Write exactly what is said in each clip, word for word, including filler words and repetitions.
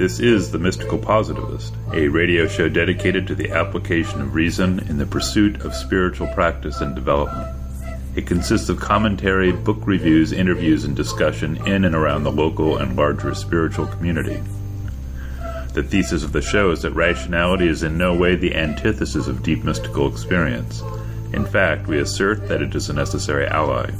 This is The Mystical Positivist, a radio show dedicated to the application of reason in the pursuit of spiritual practice and development. It consists of commentary, book reviews, interviews, and discussion in and around the local and larger spiritual community. The thesis of the show is that rationality is in no way the antithesis of deep mystical experience. In fact, we assert that it is a necessary ally.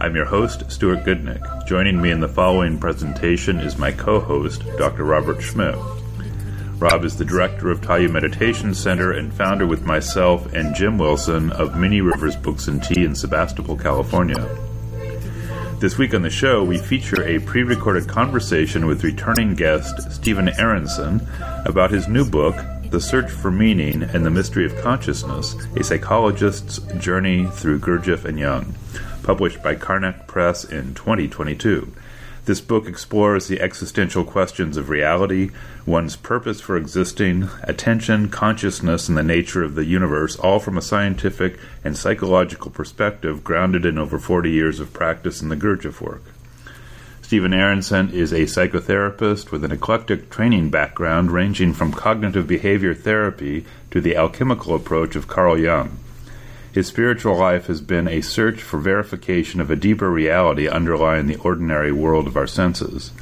I'm your host, Stuart Goodnick. Joining me in the following presentation is my co-host, Doctor Robert Schmidt. Rob is the director of Tayu Meditation Center and founder with myself and Jim Wilson of Many Rivers Books and Tea in Sebastopol, California. This week on the show, we feature a pre-recorded conversation with returning guest Stephen Aronson about his new book, The Search for Meaning and the Mystery of Consciousness, A Psychologist's Journey Through Gurdjieff and Jung, published by Karnac Press in twenty twenty-two. This book explores the existential questions of reality, one's purpose for existing, attention, consciousness, and the nature of the universe, all from a scientific and psychological perspective grounded in over forty years of practice in the Gurdjieff work. Stephen Aronson is a psychotherapist with an eclectic training background ranging from cognitive behavior therapy to the alchemical approach of Carl Jung. His spiritual life has been a search for verification of a deeper reality underlying the ordinary world of our senses.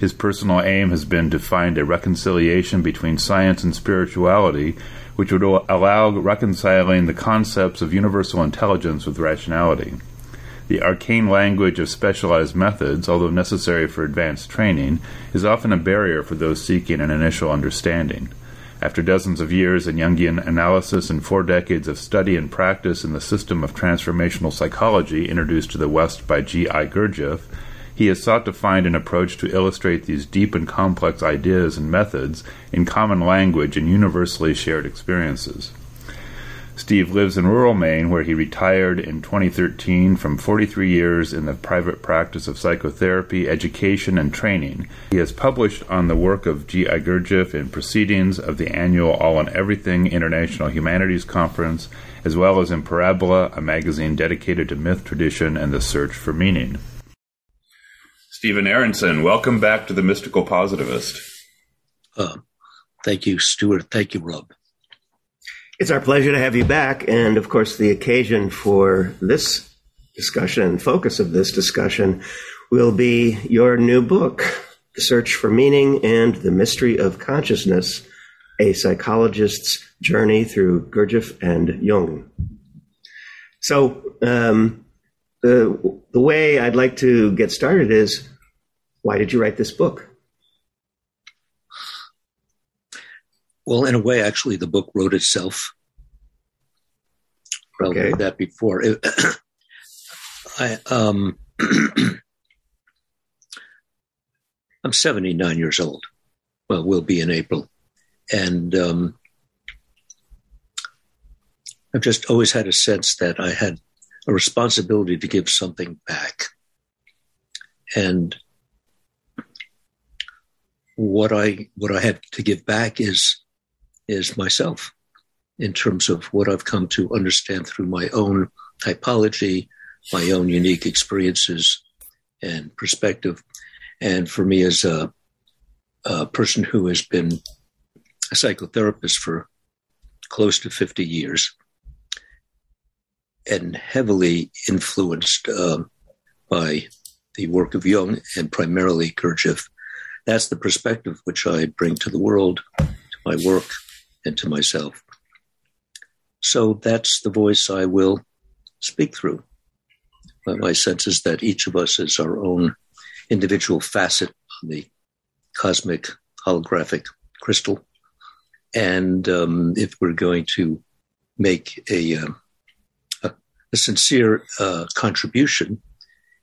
His personal aim has been to find a reconciliation between science and spirituality, which would allow reconciling the concepts of universal intelligence with rationality. The arcane language of specialized methods, although necessary for advanced training, is often a barrier for those seeking an initial understanding. After dozens of years in Jungian analysis and four decades of study and practice in the system of transformational psychology introduced to the West by G I Gurdjieff, he has sought to find an approach to illustrate these deep and complex ideas and methods in common language and universally shared experiences. Steve lives in rural Maine, where he retired in twenty thirteen from forty-three years in the private practice of psychotherapy, education, and training. He has published on the work of G I Gurdjieff in Proceedings of the annual All and Everything International Humanities Conference, as well as in Parabola, a magazine dedicated to myth, tradition, and the search for meaning. Stephen Aronson, welcome back to The Mystical Positivist. Uh, thank you, Stuart. Thank you, Rob. It's our pleasure to have you back, and of course the occasion for this discussion and focus of this discussion will be your new book, The Search for Meaning and the Mystery of Consciousness, A Psychologist's Journey Through Gurdjieff and Jung. So um, the, the way I'd like to get started is, why did you write this book? Well, in a way, actually, the book wrote itself. Probably okay. That before. It, I, um, I'm seventy-nine years old. Well, we'll be in April. And um, I've just always had a sense that I had a responsibility to give something back. And what I what I have to give back is... is myself, in terms of what I've come to understand through my own typology, my own unique experiences and perspective. And for me, as a, a person who has been a psychotherapist for close to fifty years and heavily influenced um, by the work of Jung and primarily Gurdjieff, that's the perspective which I bring to the world, to my work, and to myself. So that's the voice I will speak through. My sense is that each of us is our own individual facet on the cosmic holographic crystal. And um, if we're going to make a, uh, a, a sincere uh, contribution,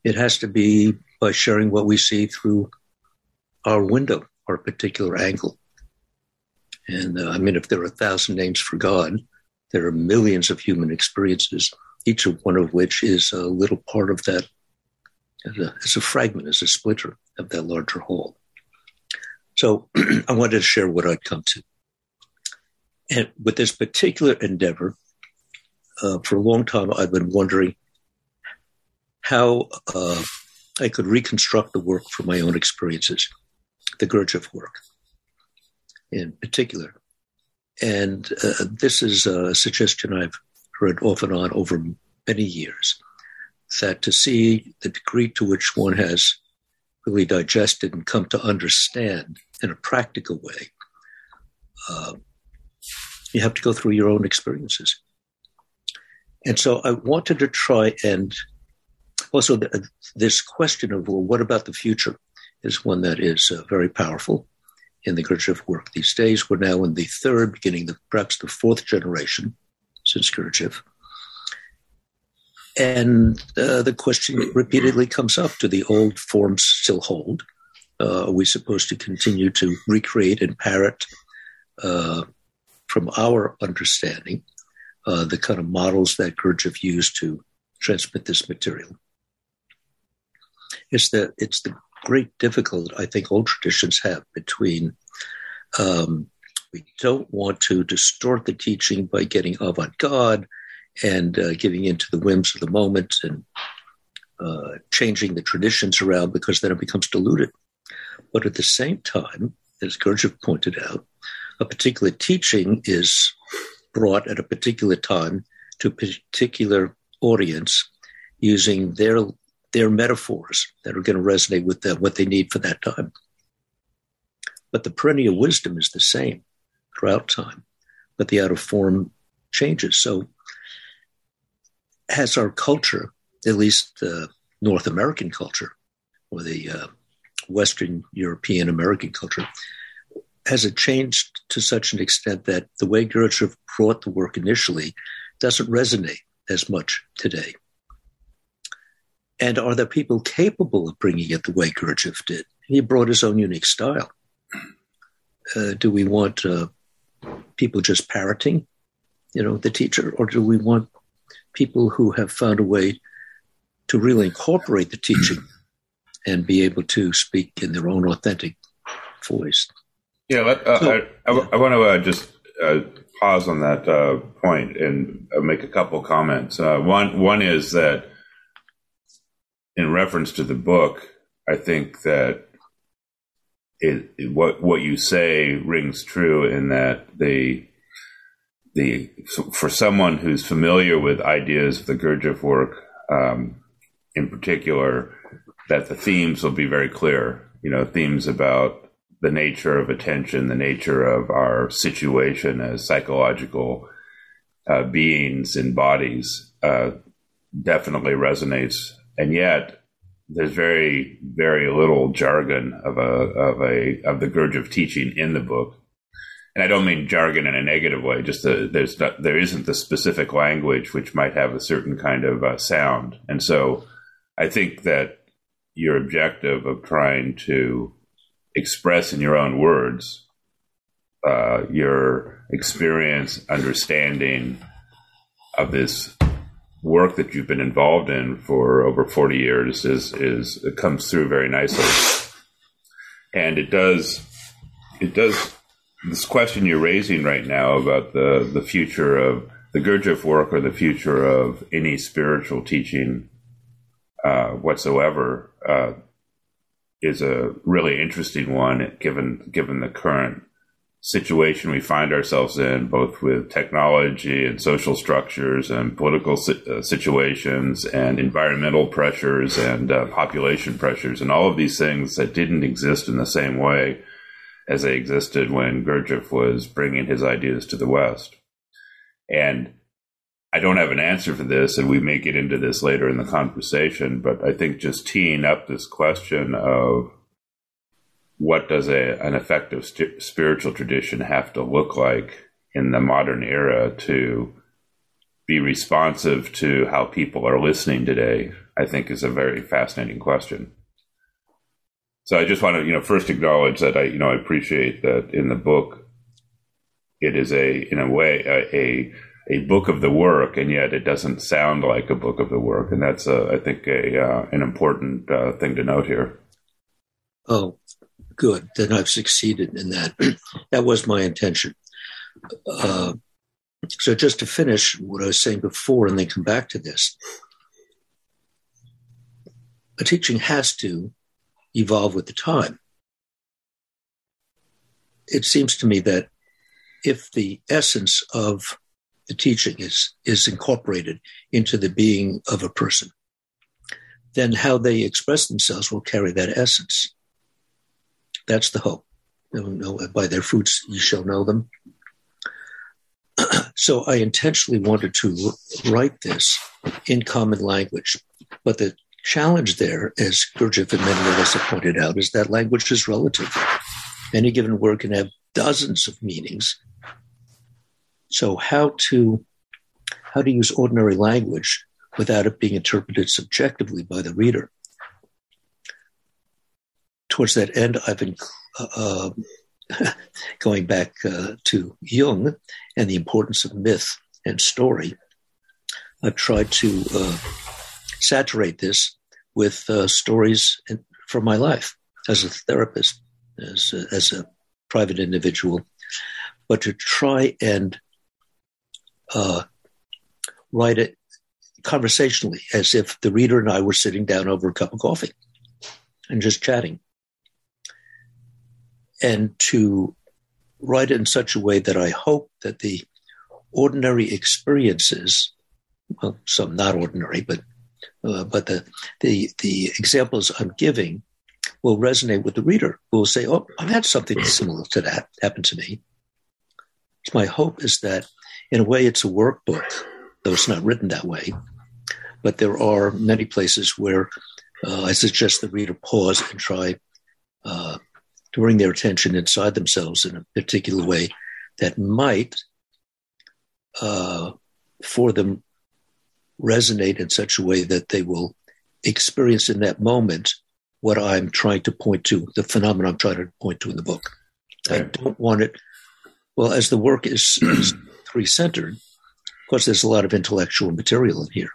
it has to be by sharing what we see through our window, our particular angle. And uh, I mean, if there are a thousand names for God, there are millions of human experiences, each of one of which is a little part of that. It's a, it's a fragment, it's a splinter of that larger whole. So I wanted to share what I'd come to. And with this particular endeavor, uh, for a long time, I've been wondering how uh, I could reconstruct the work from my own experiences, the Gurdjieff work. in particular. And uh, this is a suggestion I've heard off and on over many years, that to see the degree to which one has really digested and come to understand in a practical way, uh, you have to go through your own experiences. And so I wanted to try and also th- this question of, well, what about the future is one that is uh, very powerful in the Gurdjieff work these days. We're now in the third, beginning the, perhaps the fourth generation since Gurdjieff. And uh, the question repeatedly comes up, do the old forms still hold? Uh, are we supposed to continue to recreate and parrot uh, from our understanding uh, the kind of models that Gurdjieff used to transmit this material? It's the, it's the great difficulty I think old traditions have between um, we don't want to distort the teaching by getting avant-garde and uh, giving in to the whims of the moment and uh, changing the traditions around, because then it becomes diluted. But at the same time, as Gurdjieff pointed out, a particular teaching is brought at a particular time to a particular audience using their their metaphors that are going to resonate with them, what they need for that time. But the perennial wisdom is the same throughout time, but the outer form changes. So has our culture, at least the uh, North American culture or the uh, Western European American culture, has it changed to such an extent that the way Gurdjieff brought the work initially doesn't resonate as much today? And are there people capable of bringing it the way Gurdjieff did? He brought his own unique style. Uh, do we want uh, people just parroting, you know, the teacher, or do we want people who have found a way to really incorporate the teaching and be able to speak in their own authentic voice? Yeah, let, uh, so, I, I, yeah. I want to uh, just uh, pause on that uh, point and make a couple comments. Uh, one, one is that in reference to the book, I think that it, it, what what you say rings true in that the the for someone who's familiar with ideas of the Gurdjieff work, um, in particular, that the themes will be very clear. You know, themes about the nature of attention, the nature of our situation as psychological uh, beings and bodies, uh, definitely resonates. And yet, there's very, very little jargon of a of a of the Gurdjieff teaching in the book, and I don't mean jargon in a negative way. Just the, there's not, there isn't the specific language which might have a certain kind of uh, sound. And so, I think that your objective of trying to express in your own words uh, your experience, understanding of this work that you've been involved in for over forty years is, is, it comes through very nicely. And it does, it does, this question you're raising right now about the, the future of the Gurdjieff work or the future of any spiritual teaching, uh, whatsoever, uh, is a really interesting one given, given the current situation we find ourselves in, both with technology and social structures and political si- uh, situations and environmental pressures and uh, population pressures and all of these things that didn't exist in the same way as they existed when Gurdjieff was bringing his ideas to the West. And I don't have an answer for this, and we may get into this later in the conversation, but I think just teeing up this question of what does a, an effective st- spiritual tradition have to look like in the modern era to be responsive to how people are listening today, I think is a very fascinating question. So I just want to, you know, first acknowledge that I, you know, I appreciate that in the book, it is a, in a way, a, a, a book of the work, and yet it doesn't sound like a book of the work. And that's, a, I think, a, uh, an important uh, thing to note here. Oh, good, then I've succeeded in that. That was my intention. Uh, so just to finish what I was saying before and then come back to this, a teaching has to evolve with the time. it seems to me that if the essence of the teaching is, is incorporated into the being of a person, then how they express themselves will carry that essence. That's the hope. By their fruits you shall know them. So I intentionally wanted to write this in common language. But the challenge there, as Gurdjieff and many of us have pointed out, is that language is relative. Any given word can have dozens of meanings. So how to how to use ordinary language without it being interpreted subjectively by the reader. Towards that end, I've been uh, going back uh, to Jung and the importance of myth and story. I've tried to uh, saturate this with uh, stories in, from my life as a therapist, as a, as a private individual, but to try and uh, write it conversationally, as if the reader and I were sitting down over a cup of coffee and just chatting. And to write it in such a way that I hope that the ordinary experiences, well, some not ordinary, but uh, but the, the the examples I'm giving will resonate with the reader, who will say, oh, I've had something similar to that happen to me. So my hope is that, in a way, it's a workbook, though it's not written that way. But there are many places where uh, I suggest the reader pause and try uh, to bring their attention inside themselves in a particular way that might, uh, for them, resonate in such a way that they will experience in that moment what I'm trying to point to, the phenomenon I'm trying to point to in the book. Right. I don't want it, well, as the work is, is three-centered, of course, there's a lot of intellectual material in here,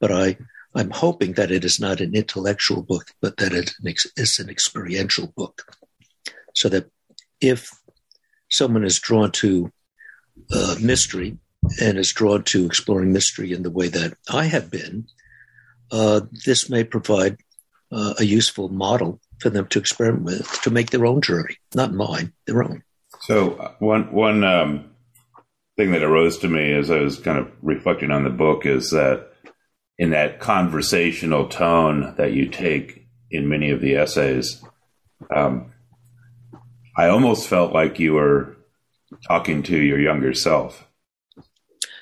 but I, I'm hoping that it is not an intellectual book, but that it is an experiential book, so that if someone is drawn to uh, mystery and is drawn to exploring mystery in the way that I have been, uh, this may provide uh, a useful model for them to experiment with, to make their own journey, not mine, their own. So one, one, um, thing that arose to me as I was kind of reflecting on the book is that in that conversational tone that you take in many of the essays, um, I almost felt like you were talking to your younger self.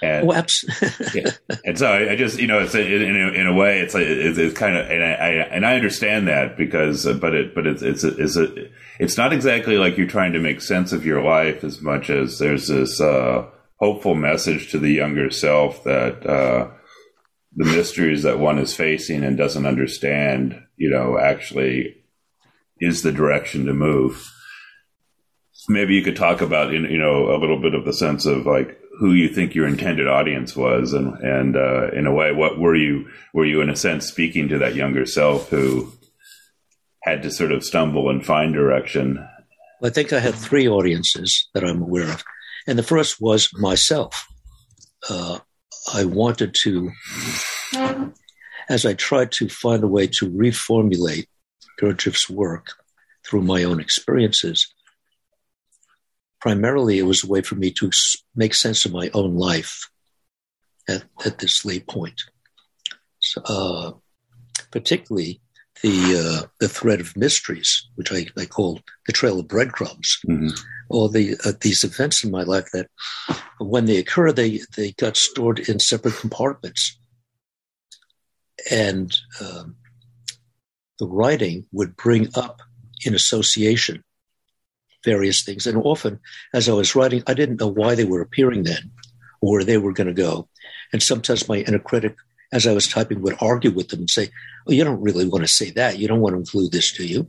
And, oh, absolutely. And so I, I just, you know, it's a, in, a, in a way, it's, a, it's, it's kind of, and I, I and I understand that because, uh, but it, but it's, it's, a, it's, a, it's not exactly like you're trying to make sense of your life as much as there's this uh, hopeful message to the younger self that uh, the mysteries that one is facing and doesn't understand, you know, actually is the direction to move. Maybe you could talk about, you know, a little bit of the sense of like who you think your intended audience was, and and uh, in a way, what were you were you in a sense speaking to that younger self who had to sort of stumble and find direction? I think I had three audiences that I'm aware of, and the first was myself. Uh, I wanted to, as I tried to find a way to reformulate Gurdjieff's work through my own experiences. Primarily, it was a way for me to make sense of my own life at, at this late point. So, uh, particularly the uh, the thread of mysteries, which I, I call the trail of breadcrumbs, mm-hmm. or the uh, these events in my life that, when they occur, they they got stored in separate compartments, and um, the writing would bring up in association various things. And often, as I was writing, I didn't know why they were appearing then or where they were going to go. And sometimes my inner critic, as I was typing, would argue with them and say, oh, you don't really want to say that. You don't want to include this, do you?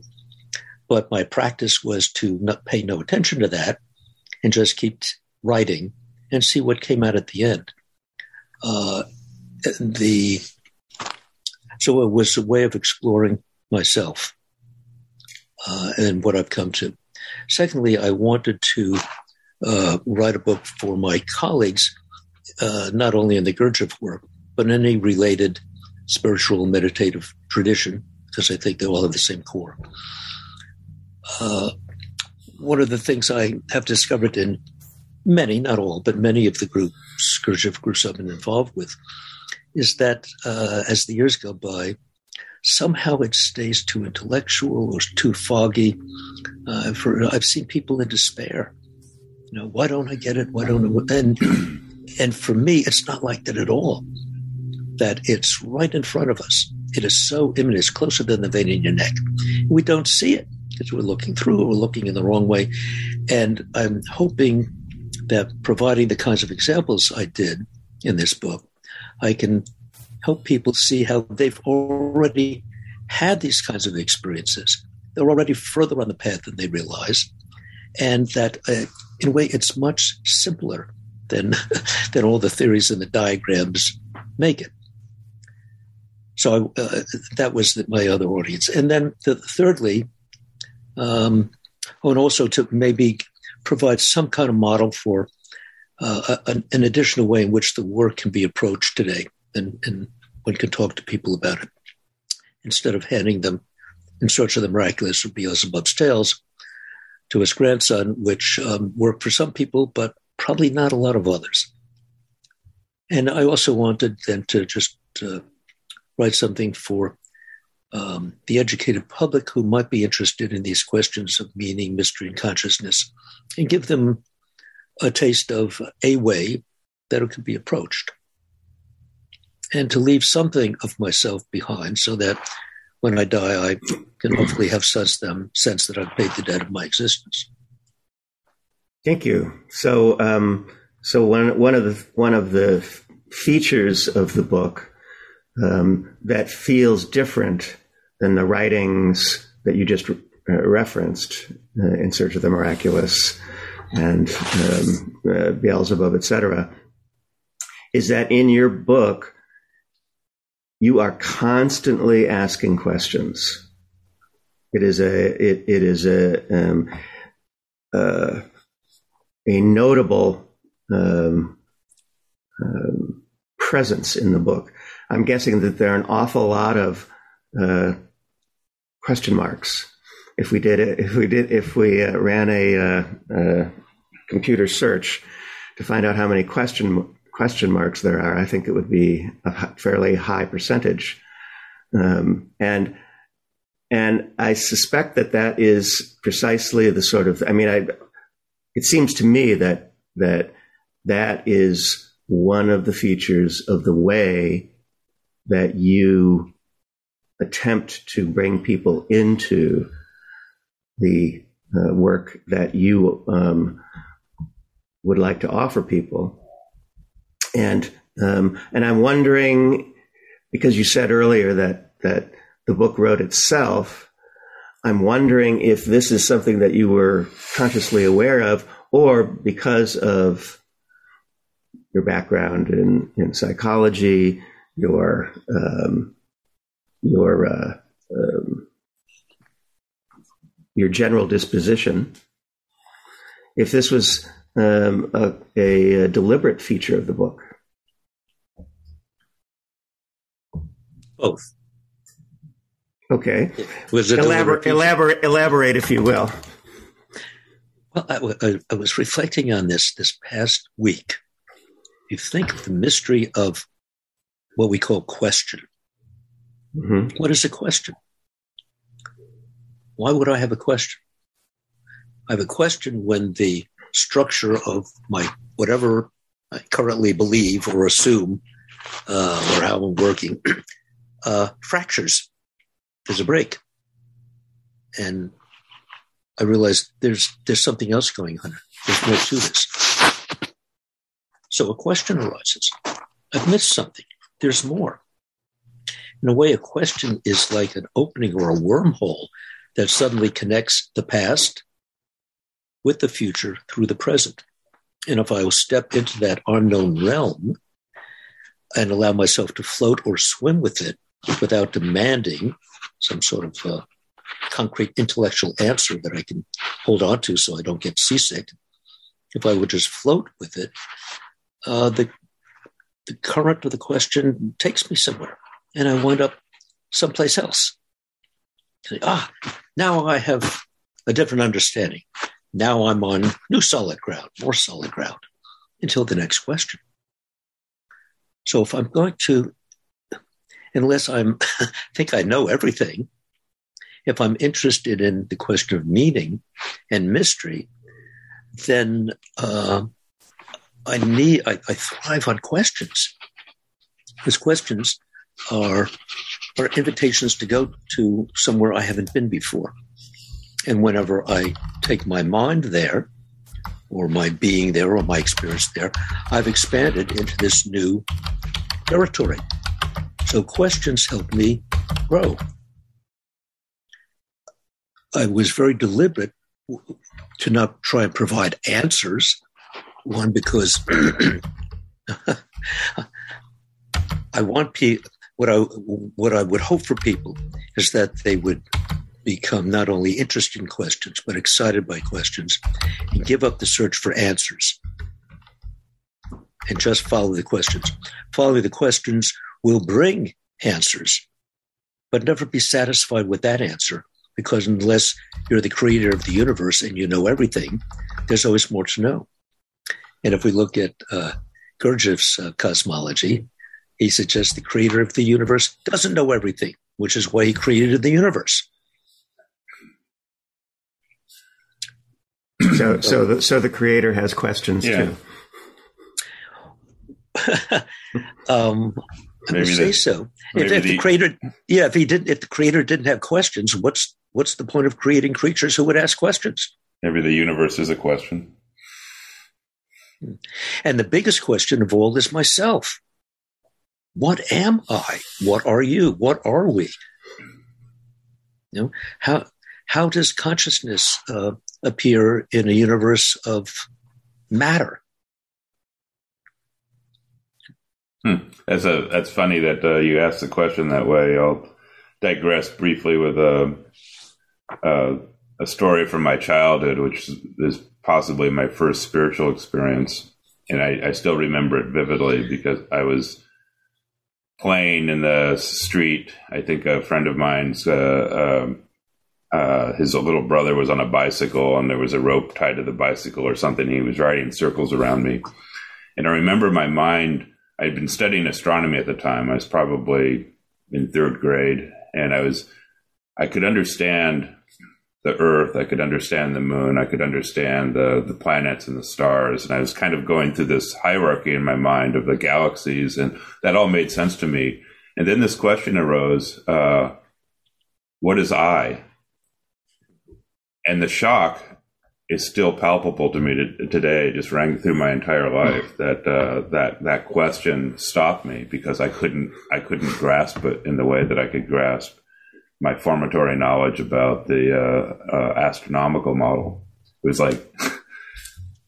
But my practice was to not pay no attention to that and just keep writing and see what came out at the end. Uh, the So it was a way of exploring myself uh, and what I've come to. Secondly, I wanted to uh, write a book for my colleagues, uh, not only in the Gurdjieff work, but in any related spiritual meditative tradition, because I think they all have the same core. Uh, one of the things I have discovered in many, not all, but many of the groups, Gurdjieff groups I've been involved with, is that uh, as the years go by, somehow it stays too intellectual or too foggy. Uh, for I've seen people in despair. You know, why don't I get it? Why don't I? And, and for me, it's not like that at all. That it's right in front of us. It is so imminent. It's closer than the vein in your neck. We don't see it because we're looking through it. We're looking in the wrong way. And I'm hoping that providing the kinds of examples I did in this book, I can help people see how they've already had these kinds of experiences. They're already further on the path than they realize. And that, uh, in a way, it's much simpler than, than all the theories and the diagrams make it. So uh, that was the, my other audience. And then the, thirdly, um, and also to maybe provide some kind of model for uh, an, an additional way in which the work can be approached today. And, and one can talk to people about it. Instead of handing them In Search of the Miraculous or Beelzebub's Tales to his grandson, which um, worked for some people, but probably not a lot of others. And I also wanted then to just uh, write something for um, the educated public who might be interested in these questions of meaning, mystery, and consciousness, and give them a taste of a way that it could be approached. And to leave something of myself behind so that when I die, I can hopefully have such them sense that I've paid the debt of my existence. Thank you. So, um, so one one of the one of the features of the book um, that feels different than the writings that you just re- referenced, uh, In Search of the Miraculous and um, uh, Beelzebub, et cetera, is that in your book, you are constantly asking questions. It is a it, it is a um, uh, a notable um, um, presence in the book. I'm guessing that there are an awful lot of uh, question marks. If we did it, if we did if we uh, ran a uh, uh, computer search to find out how many question marks. question marks there are, I think it would be a fairly high percentage. Um, and and I suspect that that is precisely the sort of, I mean, I, it seems to me that that that is one of the features of the way that you attempt to bring people into the uh, work that you um, would like to offer people. And um, and I'm wondering, because you said earlier that that the book wrote itself, I'm wondering if this is something that you were consciously aware of, or because of your background in, in psychology, your um, your uh, um, your general disposition, if this was um, a, a, a deliberate feature of the book. Both. Okay. Was it elaborate, elaborate, elaborate, if you will. Well, I, I, I was reflecting on this this past week. You think of the mystery of what we call question. Mm-hmm. What is a question? Why would I have a question? I have a question when the structure of my whatever I currently believe or assume uh, or how I'm working Uh, fractures. There's a break. And I realized there's there's something else going on. There's more to this. So a question arises. I've missed something. There's more. In a way, a question is like an opening or a wormhole that suddenly connects the past with the future through the present. And if I will step into that unknown realm and allow myself to float or swim with it, without demanding some sort of uh, concrete intellectual answer that I can hold on to so I don't get seasick, if I would just float with it, uh, the, the current of the question takes me somewhere and I wind up someplace else. Ah, now I have a different understanding. Now I'm on new solid ground, more solid ground, until the next question. So if I'm going to, unless I'm, I think I know everything, if I'm interested in the question of meaning and mystery, then uh, I need, I, I thrive on questions. Because questions are, are invitations to go to somewhere I haven't been before. And whenever I take my mind there, or my being there, or my experience there, I've expanded into this new territory. So questions help me grow. I was very deliberate to not try and provide answers. One, because I want people, what I, what I would hope for people is that they would become not only interested in questions, but excited by questions, and give up the search for answers and just follow the questions. Following the questions will bring answers, but never be satisfied with that answer, because unless you're the creator of the universe and you know everything, there's always more to know. And if we look at uh, Gurdjieff's uh, cosmology, he suggests the creator of the universe doesn't know everything, which is why he created the universe. So, so the, so the creator has questions, yeah. too. um, I would say so. If, if the, the creator, yeah, if he didn't, if the creator didn't have questions, what's what's the point of creating creatures who would ask questions? Maybe the universe is a question. And the biggest question of all is myself. What am I? What are you? What are we? You know, how how does consciousness uh, appear in a universe of matter? Hmm. That's a that's funny that uh, you asked the question that way. I'll digress briefly with a, a a story from my childhood, which is possibly my first spiritual experience, and I, I still remember it vividly because I was playing in the street. I think a friend of mine's uh, uh, uh, his little brother was on a bicycle, and there was a rope tied to the bicycle or something. He was riding circles around me, and I remember my mind. I'd been studying astronomy at the time. I was probably in third grade, and I was, I could understand the Earth. I could understand the moon. I could understand the, the planets and the stars. And I was kind of going through this hierarchy in my mind of the galaxies, and that all made sense to me. And then this question arose, uh, what is I? And the shock is still palpable to me to, today. It just rang through my entire life that uh, that that question stopped me because I couldn't I couldn't grasp it in the way that I could grasp my formatory knowledge about the uh, uh, astronomical model. It was like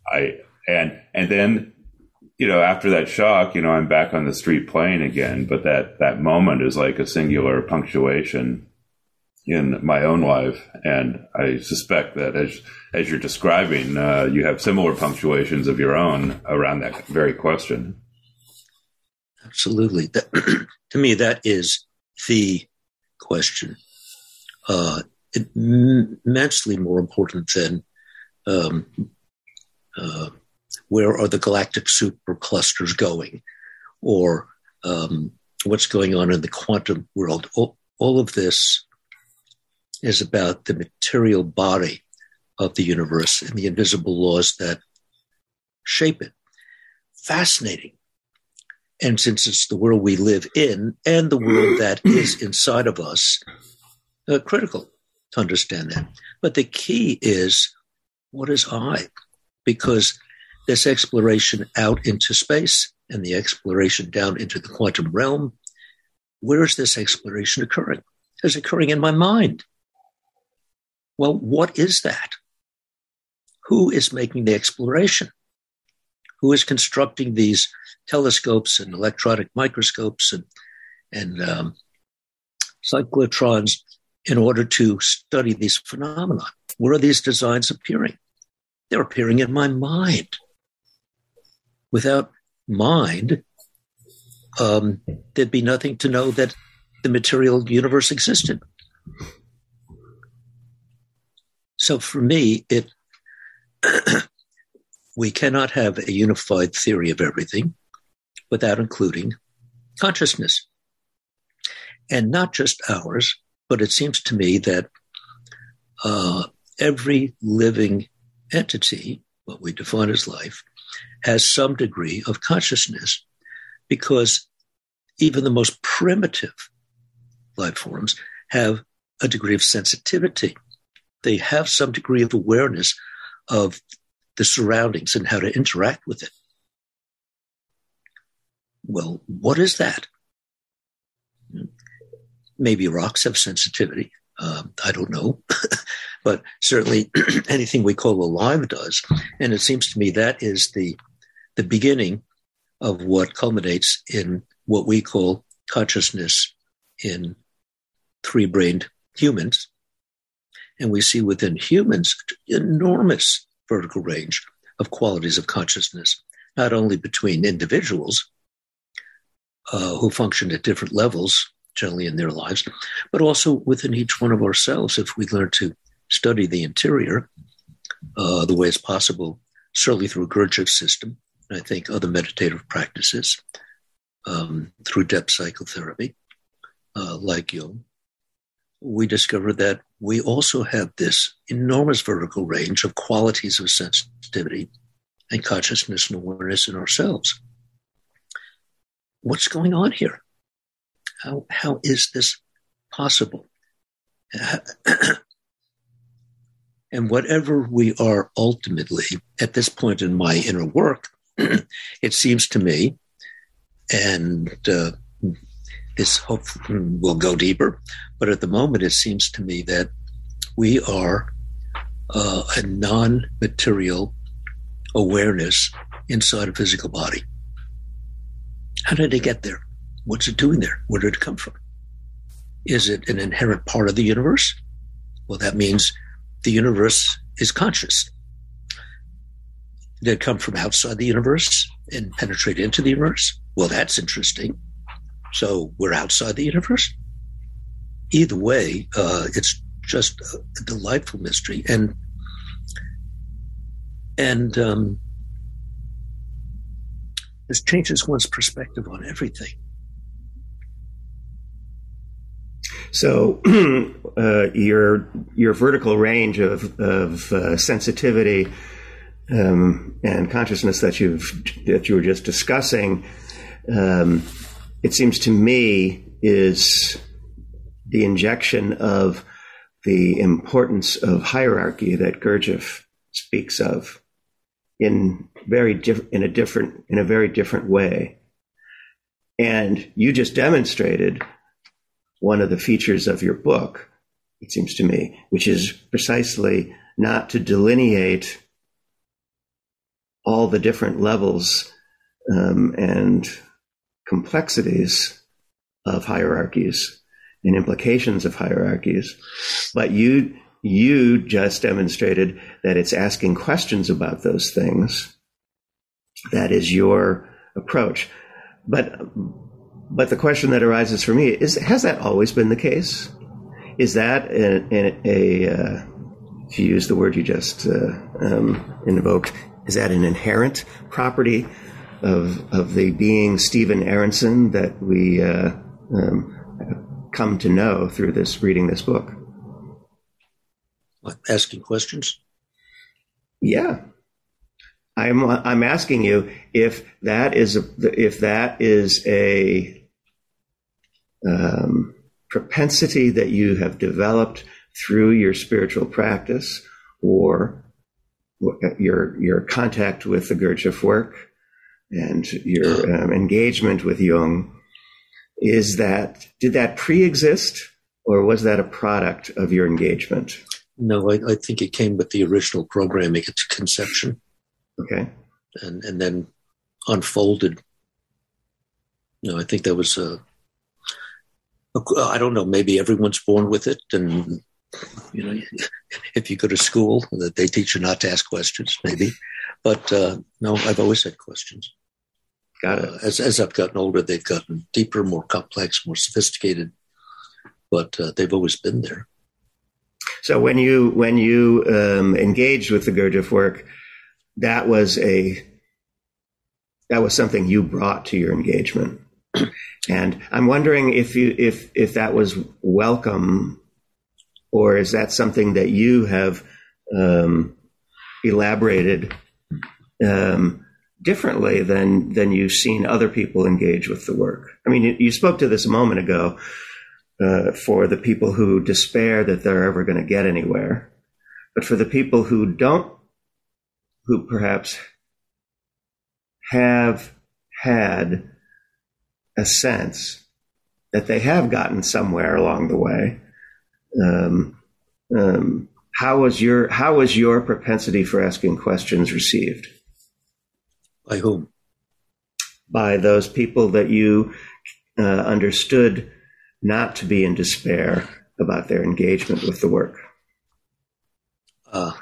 I and and then you know after that shock, you know I'm back on the street playing again. But that that moment is like a singular punctuation in my own life, and I suspect that as as you're describing, uh, you have similar punctuations of your own around that very question. Absolutely. That, to me, that is the question. Uh, immensely more important than um, uh, where are the galactic superclusters going, or um, what's going on in the quantum world. All, all of this is about the material body of the universe and the invisible laws that shape it. Fascinating. And since it's the world we live in and the world that is inside of us, uh, critical to understand that. But the key is, what is I? Because this exploration out into space and the exploration down into the quantum realm, where is this exploration occurring? It's occurring in my mind. Well, what is that? Who is making the exploration? Who is constructing these telescopes and electronic microscopes and, and um, cyclotrons in order to study these phenomena? Where are these designs appearing? They're appearing in my mind. Without mind, um, there'd be nothing to know that the material universe existed. So for me, it We cannot have a unified theory of everything without including consciousness. And not just ours, but it seems to me that uh, every living entity, what we define as life, has some degree of consciousness, because even the most primitive life forms have a degree of sensitivity. They have some degree of awareness of the surroundings and how to interact with it. Well, what is that? Maybe rocks have sensitivity. Um, I don't know. But certainly anything we call alive does. And it seems to me that is the, the beginning of what culminates in what we call consciousness in three-brained humans. And we see within humans enormous vertical range of qualities of consciousness, not only between individuals uh, who function at different levels, generally in their lives, but also within each one of ourselves. If we learn to study the interior uh, the way it's possible, certainly through Gurdjieff's system, and I think other meditative practices, um, through depth psychotherapy, uh, like Jung, we discover that we also have this enormous vertical range of qualities of sensitivity and consciousness and awareness in ourselves. What's going on here? How how is this possible? And whatever we are ultimately, at this point in my inner work, it seems to me, and uh, this hopefully will go deeper, but at the moment it seems to me that we are uh, a non-material awareness inside a physical body. How did it get there? What's it doing there? Where did it come from? Is it an inherent part of the universe? Well, that means the universe is conscious. Did it come from outside the universe and penetrate into the universe? Well, that's interesting. So we're outside the universe? Either way, uh, it's just a delightful mystery. And, and um, this changes one's perspective on everything. So uh, your your vertical range of of uh, sensitivity um, and consciousness that you've that you were just discussing, um, it seems to me, is the injection of the importance of hierarchy that Gurdjieff speaks of in very diff- in a different in a very different way, and you just demonstrated one of the features of your book, it seems to me, which is precisely not to delineate all the different levels um, and complexities of hierarchies and implications of hierarchies, but you you just demonstrated that it's asking questions about those things. That is your approach, but. But the question that arises for me is, has that always been the case? Is that a, a, a uh, to use the word you just uh, um, invoked, is that an inherent property of of the being Stephen Aronson that we uh, um, come to know through this reading this book? What, asking questions? Yeah. I'm I'm asking you if that is a, if that is a um, propensity that you have developed through your spiritual practice or your your contact with the Gurdjieff work and your um, engagement with Jung. Is that did that pre-exist, or was that a product of your engagement? No, I, I think it came with the original programming, its conception. Okay, and and then unfolded. No, I think that was a, a. I don't know. Maybe everyone's born with it, and you know, if you go to school, that they teach you not to ask questions, maybe. But uh, no, I've always had questions. Got it. Uh, as as I've gotten older, they've gotten deeper, more complex, more sophisticated, but uh, they've always been there. So when you when you um, engaged with the Gurdjieff work, that was a that was something you brought to your engagement. And I'm wondering if you if if that was welcome, or is that something that you have um, elaborated um, differently than than you've seen other people engage with the work? I mean, you, you spoke to this a moment ago uh, for the people who despair that they're ever going to get anywhere, but for the people who don't, who perhaps have had a sense that they have gotten somewhere along the way. Um, um, how was your how was your propensity for asking questions received? By whom? By those people that you uh, understood not to be in despair about their engagement with the work. Uh,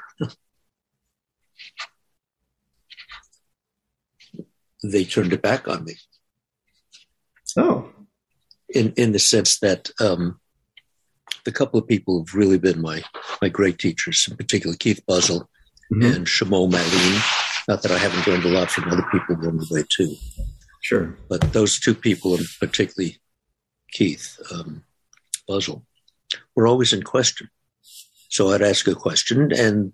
they turned it back on me. Oh, in in the sense that um, the couple of people who've really been my my great teachers, in particular Keith Buzzell mm-hmm. and Shimon Malin. Not that I haven't learned a lot from other people along the way too. Sure, but those two people, and particularly Keith um, Buzzell, were always in question. So I'd ask a question, and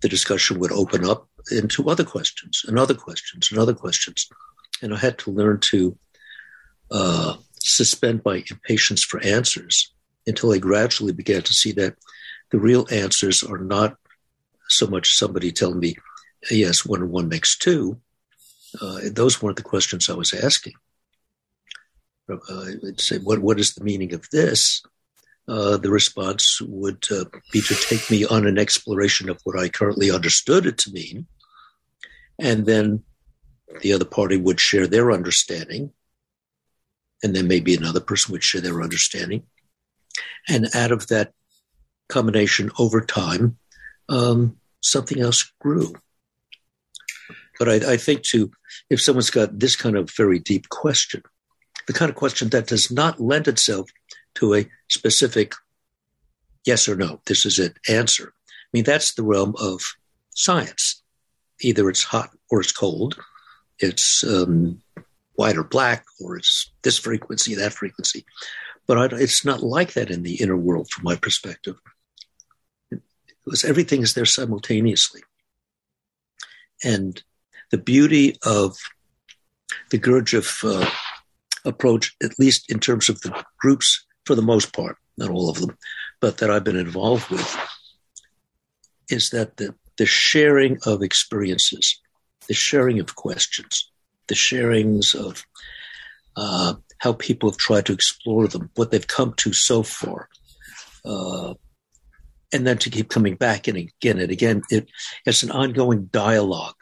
the discussion would open up into other questions, and other questions, and other questions, and I had to learn to. Uh, suspend my impatience for answers until I gradually began to see that the real answers are not so much somebody telling me, yes, one and one makes two. Uh, those weren't the questions I was asking. Uh, I would say, what, what is the meaning of this? Uh, the response would uh, be to take me on an exploration of what I currently understood it to mean. And then the other party would share their understanding. And then maybe another person would share their understanding. And out of that combination over time, um, something else grew. But I, I think too, if someone's got this kind of very deep question, the kind of question that does not lend itself to a specific yes or no, this is it, answer. I mean, that's the realm of science. Either it's hot or it's cold. It's um, white or black, or it's this frequency, that frequency. But I, it's not like that in the inner world, from my perspective. It was, everything is there simultaneously. And the beauty of the Gurdjieff uh, approach, at least in terms of the groups, for the most part, not all of them, but that I've been involved with, is that the, the sharing of experiences, the sharing of questions, the sharings of uh, how people have tried to explore them, what they've come to so far, uh, and then to keep coming back and again and again. It, it's an ongoing dialogue.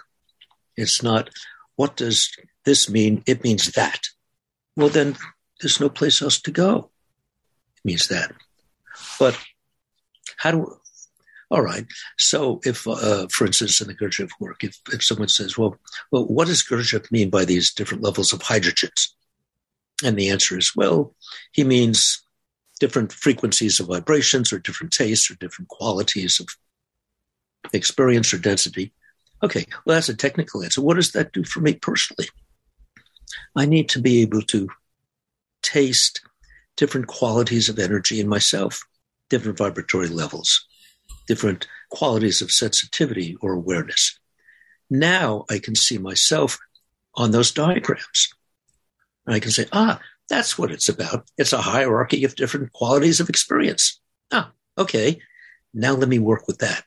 It's not, what does this mean? It means that. Well, then there's no place else to go. It means that. But how do, all right. So if, uh, for instance, in the Gurdjieff work, if, if someone says, well, well, what does Gurdjieff mean by these different levels of hydrogens? And the answer is, well, he means different frequencies of vibrations or different tastes or different qualities of experience or density. Okay, well, that's a technical answer. What does that do for me personally? I need to be able to taste different qualities of energy in myself, different vibratory levels, different qualities of sensitivity or awareness. Now I can see myself on those diagrams. And I can say, ah, that's what it's about. It's a hierarchy of different qualities of experience. Ah, okay. Now let me work with that.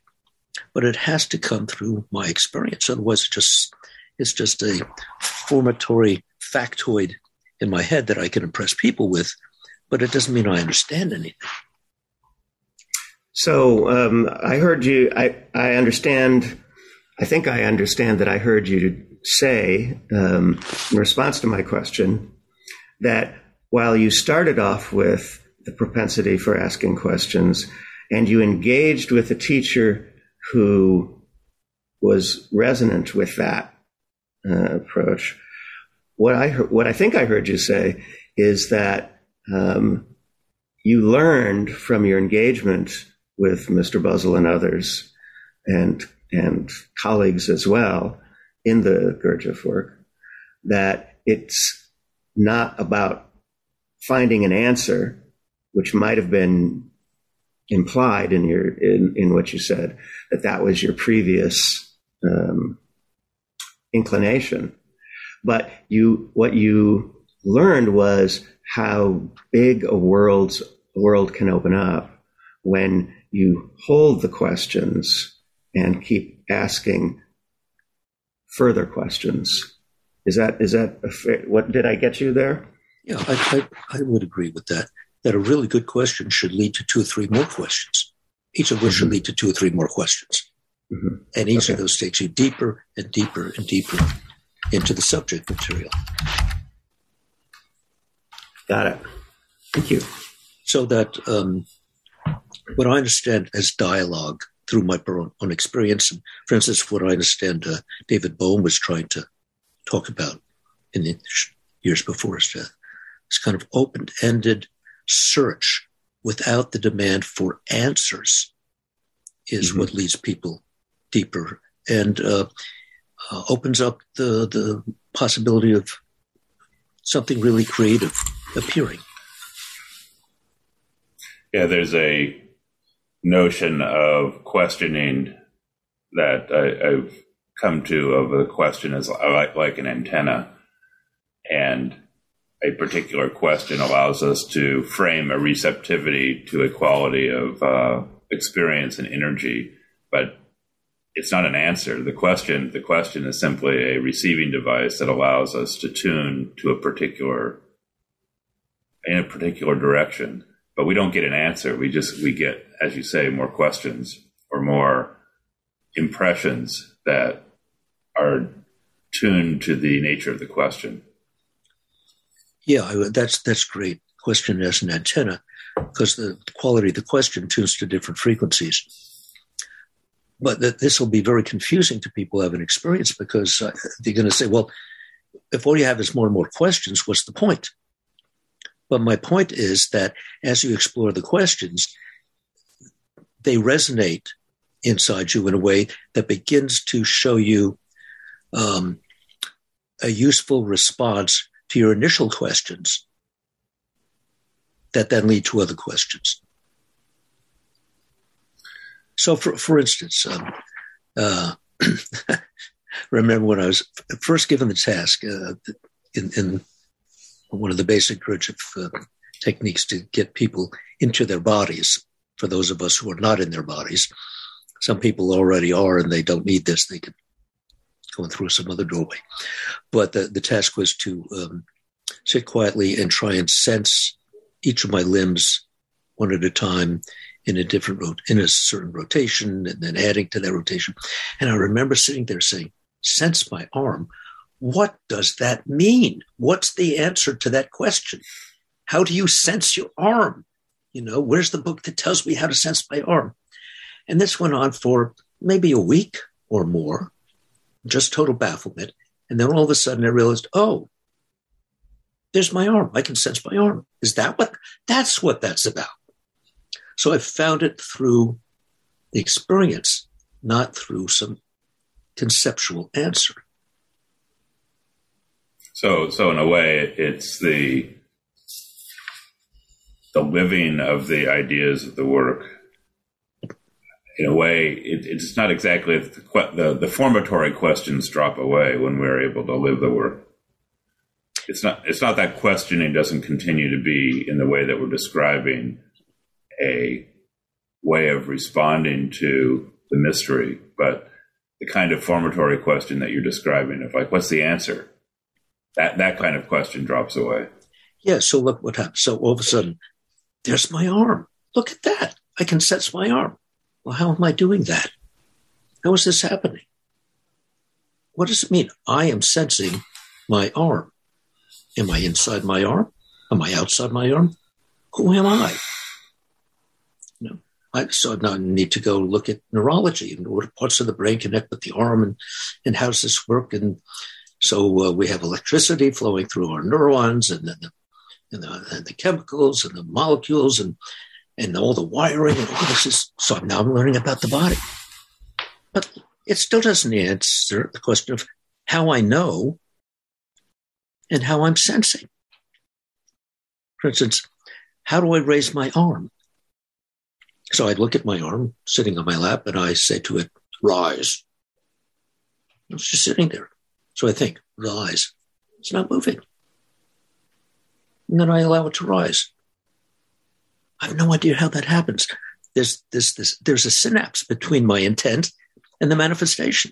But it has to come through my experience. Otherwise, it's just, it's just a formatory factoid in my head that I can impress people with, but it doesn't mean I understand anything. So um, I heard you, I, I understand, I think I understand that I heard you say, um, in response to my question, that while you started off with the propensity for asking questions and you engaged with a teacher who was resonant with that uh, approach, what I, what I think I heard you say is that um, you learned from your engagement with Mister Buzzell and others and and colleagues as well in the Gurdjieff work, that it's not about finding an answer, which might have been implied in your in, in what you said, that that was your previous um, inclination. But you, what you learned was how big a world's world can open up when you hold the questions and keep asking further questions. Is that is that a fair, what did I get you there? Yeah, I, I I would agree with that. That a really good question should lead to two or three more questions, each of which mm-hmm. should lead to two or three more questions, mm-hmm. and each okay. of those takes you deeper and deeper and deeper into the subject material. Got it. Thank you. So that um, what I understand as dialogue through my own, own experience, and for instance, what I understand uh, David Bohm was trying to talk about in the years before his death, this kind of open-ended search without the demand for answers is mm-hmm. what leads people deeper and uh, uh, opens up the, the possibility of something really creative appearing. Yeah, there's a notion of questioning that I, I've come to of a question as like, like an antenna, and a particular question allows us to frame a receptivity to a quality of uh, experience and energy, but it's not an answer. The question, the question is simply a receiving device that allows us to tune to a particular, in a particular direction. But we don't get an answer. We just, we get, as you say, more questions or more impressions that are tuned to the nature of the question. Yeah, I, that's that's great. Question as an antenna, because the quality of the question tunes to different frequencies. But th- this will be very confusing to people who haven't experienced, because uh, they're going to say, well, if all you have is more and more questions, what's the point? But my point is that as you explore the questions, they resonate inside you in a way that begins to show you um, a useful response to your initial questions that then lead to other questions. So, for for instance, um, uh, remember when I was first given the task uh, in in one of the basic Gurdjieff uh, techniques to get people into their bodies, for those of us who are not in their bodies. Some people already are, and they don't need this. They can go through some other doorway. But the, the task was to um, sit quietly and try and sense each of my limbs one at a time in a different ro- in a certain rotation, and then adding to that rotation. And I remember sitting there saying, sense my arm. What does that mean? What's the answer to that question? How do you sense your arm? You know, where's the book that tells me how to sense my arm? And this went on for maybe a week or more, just total bafflement. And then all of a sudden I realized, oh, there's my arm. I can sense my arm. Is that what, that's what that's about. So I found it through the experience, not through some conceptual answer. So, so in a way, it's the the living of the ideas of the work. In a way, it, it's not exactly the, the the formatory questions drop away when we're able to live the work. It's not it's not that questioning doesn't continue to be in the way that we're describing a way of responding to the mystery, but the kind of formatory question that you're describing of like, what's the answer? That that kind of question drops away. Yeah, so look what happens. So all of a sudden, there's my arm. Look at that. I can sense my arm. Well, how am I doing that? How is this happening? What does it mean? I am sensing my arm. Am I inside my arm? Am I outside my arm? Who am I? You know, I so now I need to go look at neurology and what parts of the brain connect with the arm, and, and how does this work? And so uh, we have electricity flowing through our neurons, and then the, and the, and the chemicals and the molecules, and and all the wiring and all this is, so now I'm learning about the body. But it still doesn't answer the question of how I know and how I'm sensing. For instance, how do I raise my arm? So I look at my arm sitting on my lap and I say to it, rise. It's just sitting there. So I think, rise. It's not moving. And then I allow it to rise. I have no idea how that happens. There's, this, this, there's a synapse between my intent and the manifestation.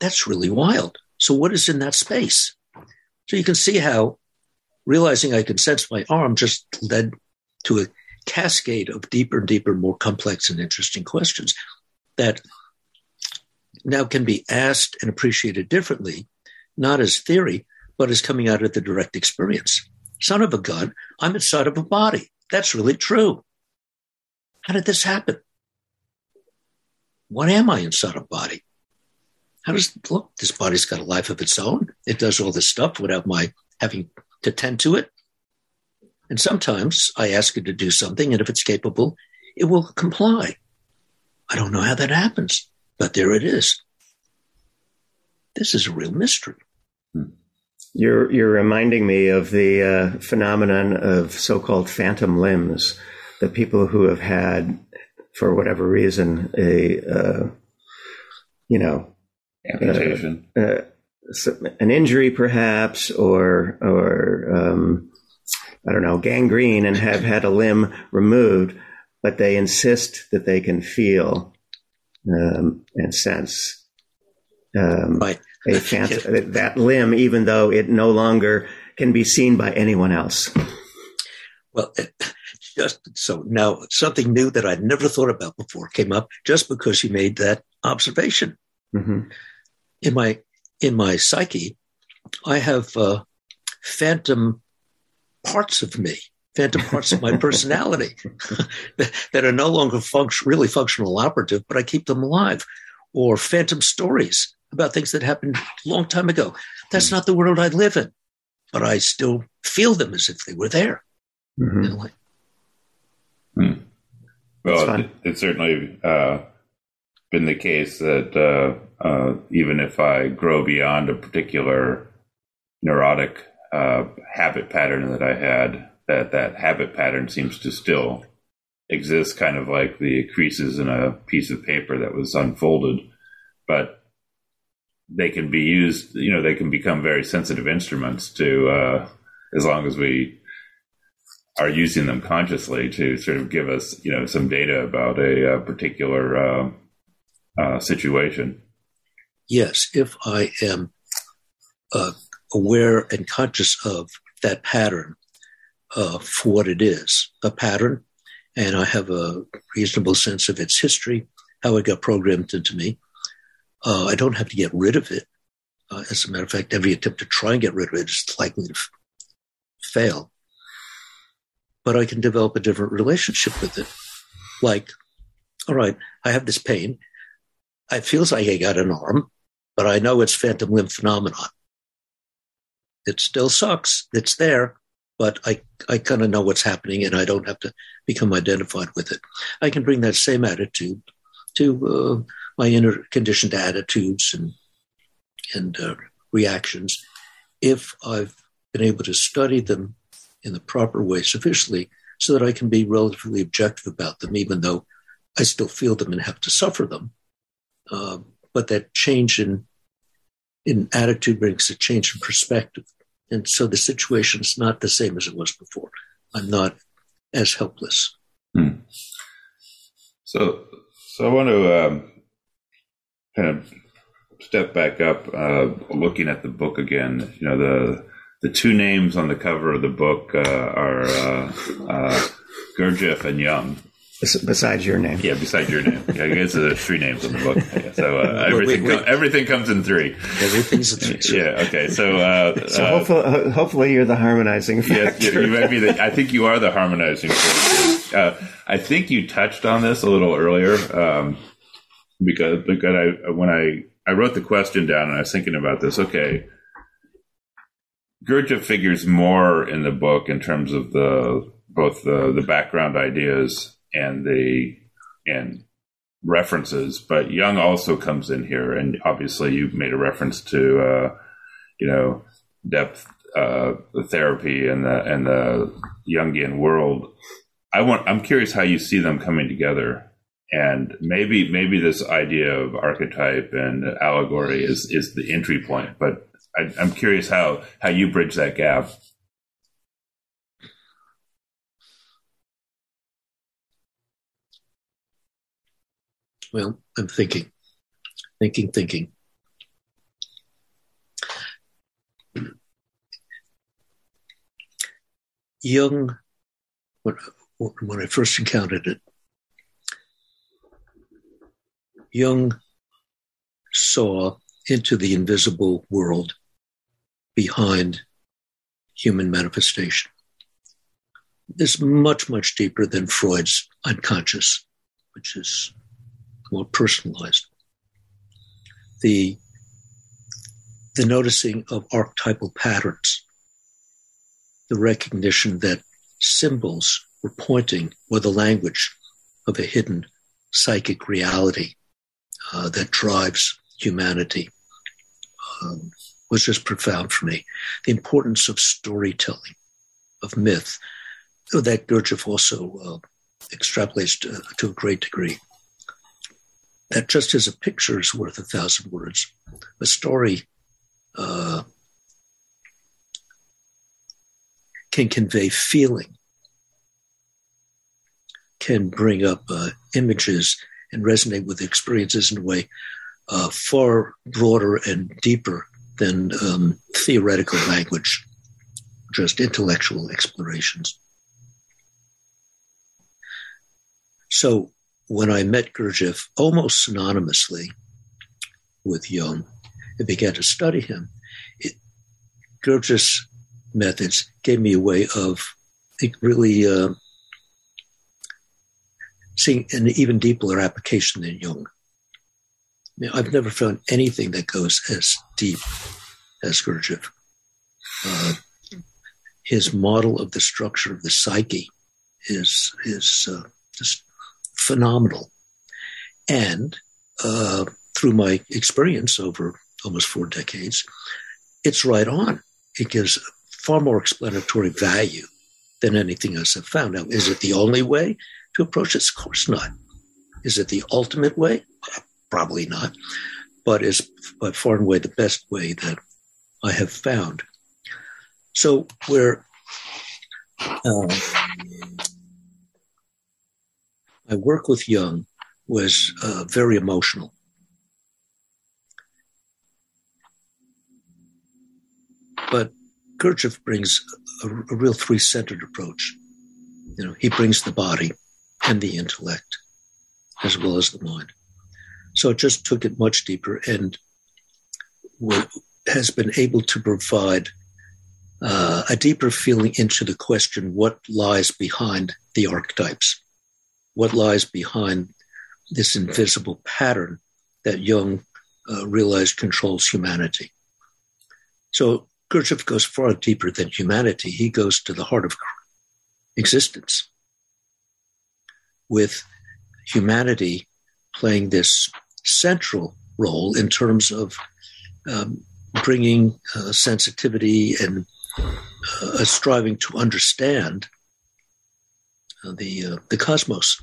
That's really wild. So what is in that space? So you can see how realizing I can sense my arm just led to a cascade of deeper and deeper, more complex and interesting questions that now can be asked and appreciated differently, not as theory, but as coming out of the direct experience. Son of a gun, I'm inside of a body. That's really true. How did this happen? What am I inside of a body? How does it look? This body's got a life of its own. It does all this stuff without my having to tend to it. And sometimes I ask it to do something, and if it's capable, it will comply. I don't know how that happens, but there it is. This is a real mystery. Hmm. You're you're reminding me of the uh, phenomenon of so-called phantom limbs, the people who have had, for whatever reason, a uh, you know, amputation, uh, uh, an injury perhaps, or or um, I don't know, gangrene, and have had a limb removed, but they insist that they can feel um, and sense. Um, right. A phant- that limb, even though it no longer can be seen by anyone else. Well, just so now something new that I'd never thought about before came up just because you made that observation. Mm-hmm. In my in my psyche, I have uh, phantom parts of me, phantom parts of my personality that are no longer funct- really functional operative, but I keep them alive, or phantom stories about things that happened a long time ago. That's not the world I live in, but I still feel them as if they were there. Mm-hmm. You know, like, hmm. Well, it's, it's certainly uh, been the case that uh, uh, even if I grow beyond a particular neurotic uh, habit pattern that I had, that that habit pattern seems to still exist, kind of like the creases in a piece of paper that was unfolded. But they can be used, you know, they can become very sensitive instruments to, uh, as long as we are using them consciously to sort of give us, you know, some data about a, a particular uh, uh, situation. Yes, if I am uh, aware and conscious of that pattern uh, for what it is, a pattern, and I have a reasonable sense of its history, how it got programmed into me, Uh, I don't have to get rid of it. Uh, as a matter of fact, every attempt to try and get rid of it is likely to f- fail. But I can develop a different relationship with it. Like, all right, I have this pain. It feels like I got an arm, but I know it's phantom limb phenomenon. It still sucks. It's there, but I, I kind of know what's happening, and I don't have to become identified with it. I can bring that same attitude to Uh, my inner conditioned attitudes and and uh, reactions, if I've been able to study them in the proper way sufficiently so that I can be relatively objective about them, even though I still feel them and have to suffer them. Uh, but that change in in attitude brings a change in perspective. And so the situation is not the same as it was before. I'm not as helpless. Hmm. So, so I want to Um... kind of step back up, uh, looking at the book again. You know, the the two names on the cover of the book uh, are uh, uh, Gurdjieff and Jung. Besides your name, yeah, besides your name, yeah. I guess there are three names on the book, yeah, so uh, everything wait, wait. Com- everything comes in three. Everything's in three. Yeah. Okay. So, uh, so uh, hopefully, hopefully, you're the harmonizing factor. Yes, you might be the, I think you are the harmonizing factor. Uh, I think you touched on this a little earlier. Um, Because, because I, when I, I wrote the question down and I was thinking about this, okay, Gurdjieff figures more in the book in terms of the both the, the background ideas and the and references. But Jung also comes in here, and obviously you made a reference to uh, you know depth uh, therapy and the and the Jungian world. I want I'm curious how you see them coming together. And maybe maybe this idea of archetype and allegory is, is the entry point, but I, I'm curious how, how you bridge that gap. Well, I'm thinking, thinking, thinking. Jung, when, when I first encountered it, Jung saw into the invisible world behind human manifestation. It's much, much deeper than Freud's unconscious, which is more personalized. The, the noticing of archetypal patterns, the recognition that symbols were pointing, or the language of a hidden psychic reality Uh, that drives humanity um, was just profound for me. The importance of storytelling, of myth, that Gurdjieff also uh, extrapolates to, to a great degree. That just as a picture is worth a thousand words, a story uh, can convey feeling, can bring up uh, images and resonate with experiences in a way uh, far broader and deeper than um, theoretical language, just intellectual explorations. So when I met Gurdjieff almost synonymously with Jung and began to study him, it, Gurdjieff's methods gave me a way of it really... Uh, seeing an even deeper application than Jung. Now, I've never found anything that goes as deep as Gurdjieff. Uh, his model of the structure of the psyche is is uh, just phenomenal. And uh, through my experience over almost four decades, it's right on. It gives far more explanatory value than anything else I've found. Now, is it the only way to approach this? Of course not. Is it the ultimate way? Probably not. But it's by far and away the best way that I have found. So where um, my work with Jung was uh, very emotional. But Gurdjieff brings a, a real three-centered approach. You know, he brings the body and the intellect, as well as the mind. So it just took it much deeper and has been able to provide uh, a deeper feeling into the question, what lies behind the archetypes? What lies behind this invisible pattern that Jung uh, realized controls humanity? So Gurdjieff goes far deeper than humanity. He goes to the heart of existence, with humanity playing this central role in terms of um, bringing uh, sensitivity and uh, a striving to understand uh, the uh, the cosmos,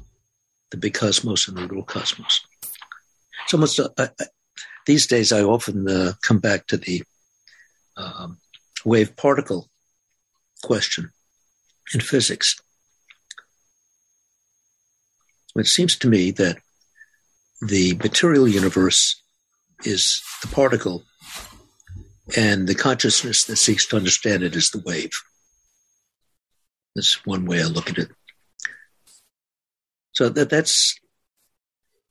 the big cosmos and the little cosmos. So much, uh, I, I, these days I often uh, come back to the um, wave particle question in physics. It seems to me that the material universe is the particle, and the consciousness that seeks to understand it is the wave. That's one way I look at it. So that that's,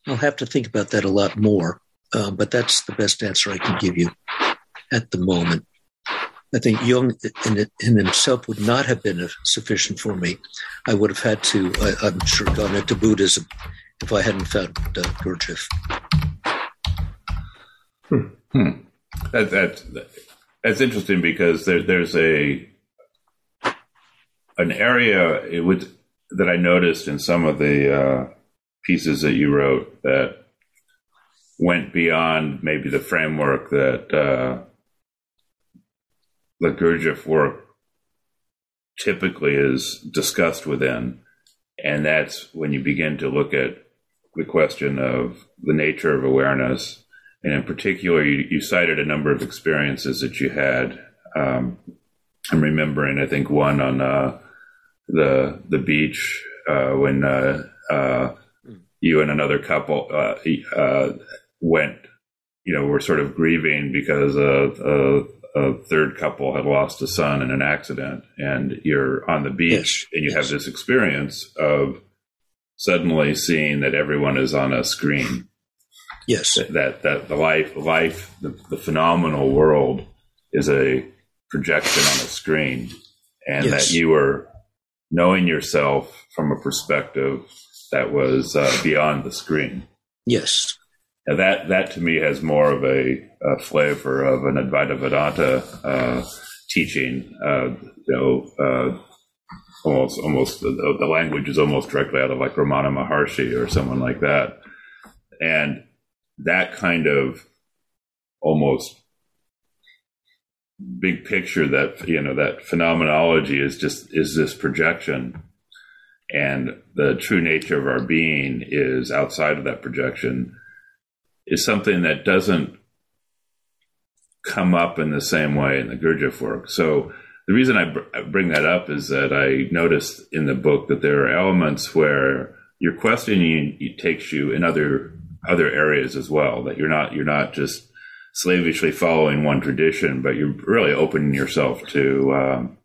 I'll have to think about that a lot more, um, but that's the best answer I can give you at the moment. I think Jung in, it, in himself would not have been sufficient for me. I would have had to, I, I'm sure, gone into Buddhism if I hadn't found uh, Gurdjieff. Hmm. Hmm. That, that, that's interesting because there, there's a an area it would, that I noticed in some of the uh, pieces that you wrote that went beyond maybe the framework that uh, the Gurdjieff work typically is discussed within. And that's when you begin to look at the question of the nature of awareness. And in particular, you, you cited a number of experiences that you had. Um, I'm remembering, I think, one on uh, the the beach uh, when uh, uh, you and another couple uh, uh, went, you know, were sort of grieving because a, a, a third couple had lost a son in an accident. And you're on the beach, yes, and you yes. have this experience of suddenly seeing that everyone is on a screen. Yes. That, that, that the life, life, the, the phenomenal world is a projection on a screen, and yes. that you were knowing yourself from a perspective that was uh, beyond the screen. Yes. Now that, that to me has more of a, a flavor of an Advaita Vedanta uh, teaching, uh, you know, uh, almost, almost the, the language is almost directly out of like Ramana Maharshi or someone like that. And that kind of almost big picture, that, you know, that phenomenology is just, is this projection, and the true nature of our being is outside of that projection, is something that doesn't come up in the same way in the Gurdjieff work. So the reason I, br- I bring that up is that I noticed in the book that there are elements where your questioning takes you in other, other areas as well, that you're not, you're not just slavishly following one tradition, but you're really opening yourself to um,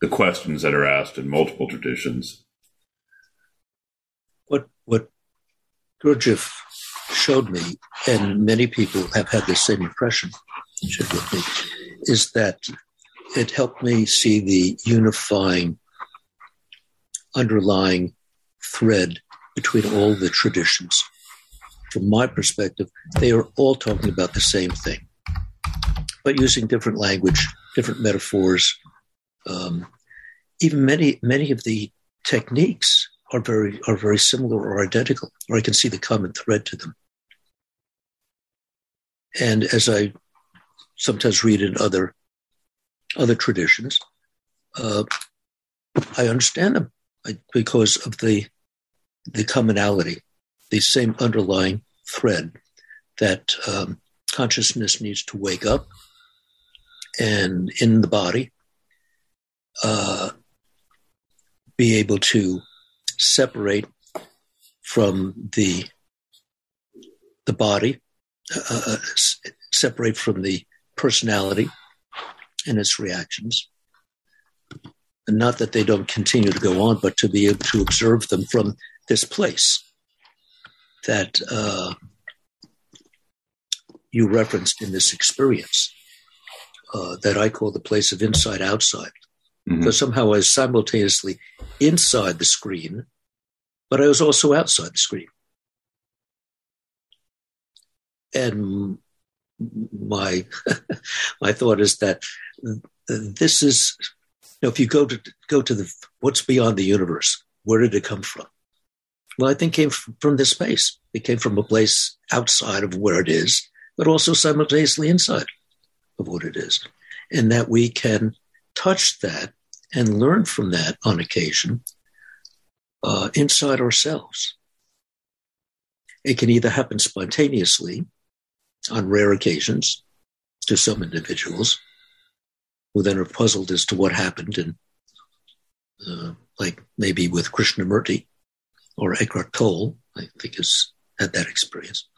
the questions that are asked in multiple traditions. What what Gurdjieff showed me, and many people have had the same impression shared with me, is that it helped me see the unifying, underlying thread between all the traditions. From my perspective, they are all talking about the same thing, but using different language, different metaphors. Um, even many many of the techniques are very are very similar or identical, or I can see the common thread to them. And as I sometimes read in other other traditions, uh, I understand them because of the the commonality. The same underlying thread that um, consciousness needs to wake up and in the body uh, be able to separate from the the body, uh, s- separate from the personality and its reactions. And not that they don't continue to go on, but to be able to observe them from this place that uh, you referenced in this experience uh, that I call the place of inside-outside. Mm-hmm. So somehow I was simultaneously inside the screen, but I was also outside the screen. And my my thought is that this is, you know, if you go to go to the what's beyond the universe, where did it come from? Well, I think came from this space. It came from a place outside of where it is, but also simultaneously inside of what it is. And that we can touch that and learn from that on occasion uh, inside ourselves. It can either happen spontaneously on rare occasions to some individuals who then are puzzled as to what happened, and uh, like maybe with Krishnamurti, or Eckhart Tolle, I think, has had that experience.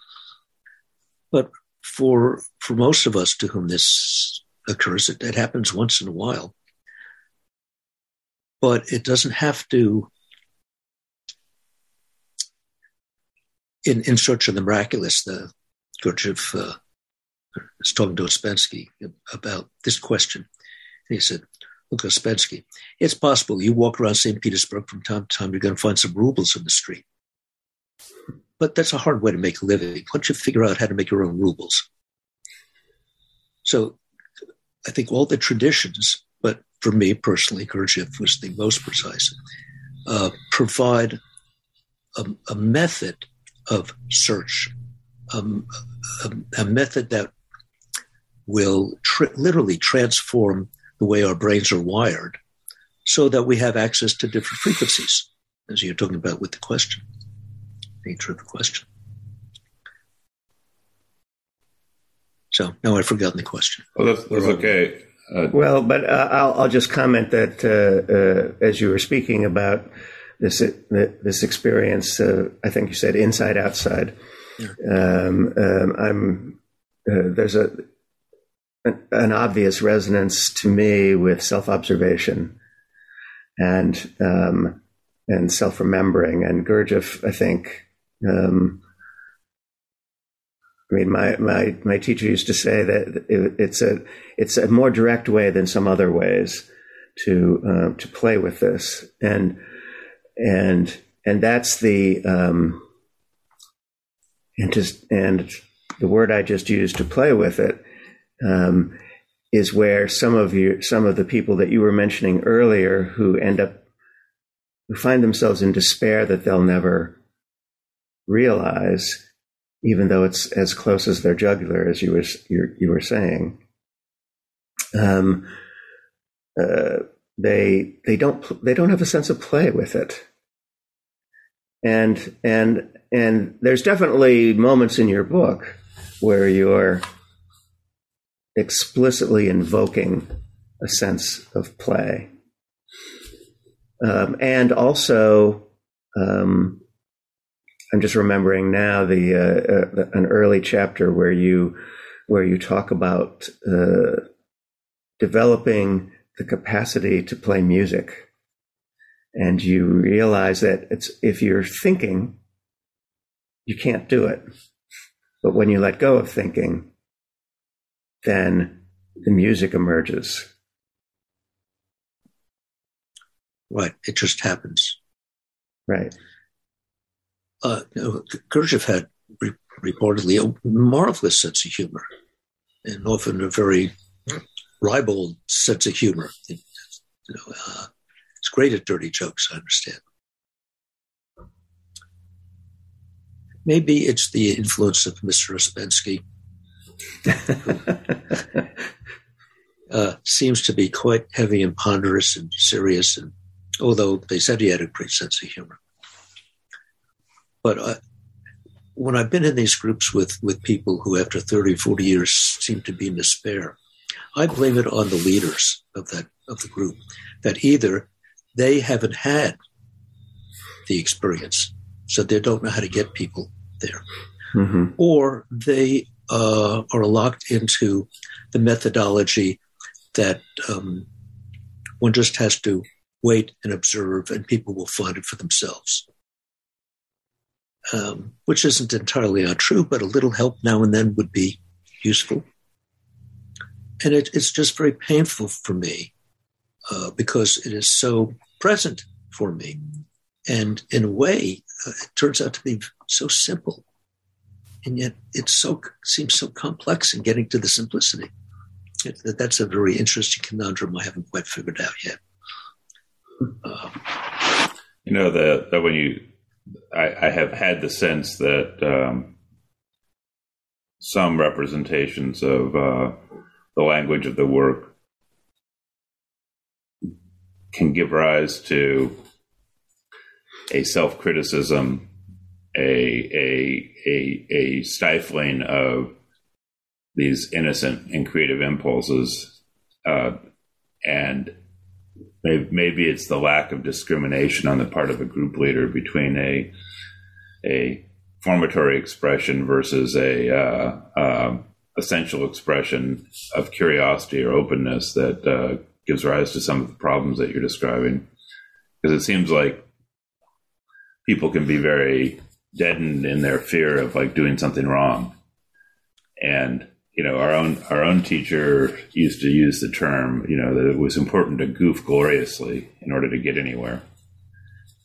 But for for most of us to whom this occurs, it, it happens once in a while. But it doesn't have to, in, in Search of the Miraculous, the Gurdjieff uh, was talking to Ouspensky about this question. And he said, look, Ouspensky, it's possible you walk around Saint Petersburg from time to time, you're going to find some rubles in the street. But that's a hard way to make a living. Why don't you figure out how to make your own rubles? So I think all the traditions, but for me personally, Gurdjieff was the most precise, uh, provide a, a method of search, um, a, a method that will tr- literally transform the way our brains are wired so that we have access to different frequencies, as you're talking about with the question, nature of the question. So now I've forgotten the question. Well, that's, that's okay. Uh, well, but uh, I'll, I'll just comment that uh, uh, as you were speaking about this uh, this experience, uh, I think you said inside outside. Yeah. Um, um, I'm uh, there's a an, an obvious resonance to me with self observation and um, and self remembering, and Gurdjieff, I think. Um, I mean, my, my, my teacher used to say that it, it's a it's a more direct way than some other ways to uh, to play with this, and and and that's the um, and just and the word I just used to play with it um, is where some of you some of the people that you were mentioning earlier who end up who find themselves in despair that they'll never realize. Even though it's as close as their jugular, as you were you, you were saying, um, uh, they they don't they don't have a sense of play with it, and and and there's definitely moments in your book where you're explicitly invoking a sense of play, um, and also. Um, I'm just remembering now the, uh, the an early chapter where you where you talk about uh, developing the capacity to play music, and you realize that it's if you're thinking, you can't do it, but when you let go of thinking, then the music emerges. Right, it just happens. Right. Uh, Gurdjieff had re- reportedly a marvelous sense of humor, and often a very ribald sense of humor. You know, uh, it's great at dirty jokes, I understand. Maybe it's the influence of Mister Ouspensky, who uh, seems to be quite heavy and ponderous and serious, and although they said he had a great sense of humor. But I, when I've been in these groups with, with people who after thirty, forty years seem to be in despair, I blame it on the leaders of that of the group, that either they haven't had the experience, so they don't know how to get people there, mm-hmm. or they uh, are locked into the methodology that um, one just has to wait and observe and people will find it for themselves. Um, which isn't entirely untrue, but a little help now and then would be useful. And it, it's just very painful for me uh, because it is so present for me. And in a way, uh, it turns out to be so simple. And yet it so, seems so complex in getting to the simplicity. It, that's a very interesting conundrum I haven't quite figured out yet. Uh, you know, that that when you... I, I have had the sense that um, some representations of uh, the language of the work can give rise to a self-criticism, a a a, a stifling of these innocent and creative impulses, uh, and. Maybe it's the lack of discrimination on the part of a group leader between a a formatory expression versus a uh, uh, essential expression of curiosity or openness that uh, gives rise to some of the problems that you're describing. Because it seems like people can be very deadened in their fear of like doing something wrong, and. You know, our own our own teacher used to use the term, you know, that it was important to goof gloriously in order to get anywhere.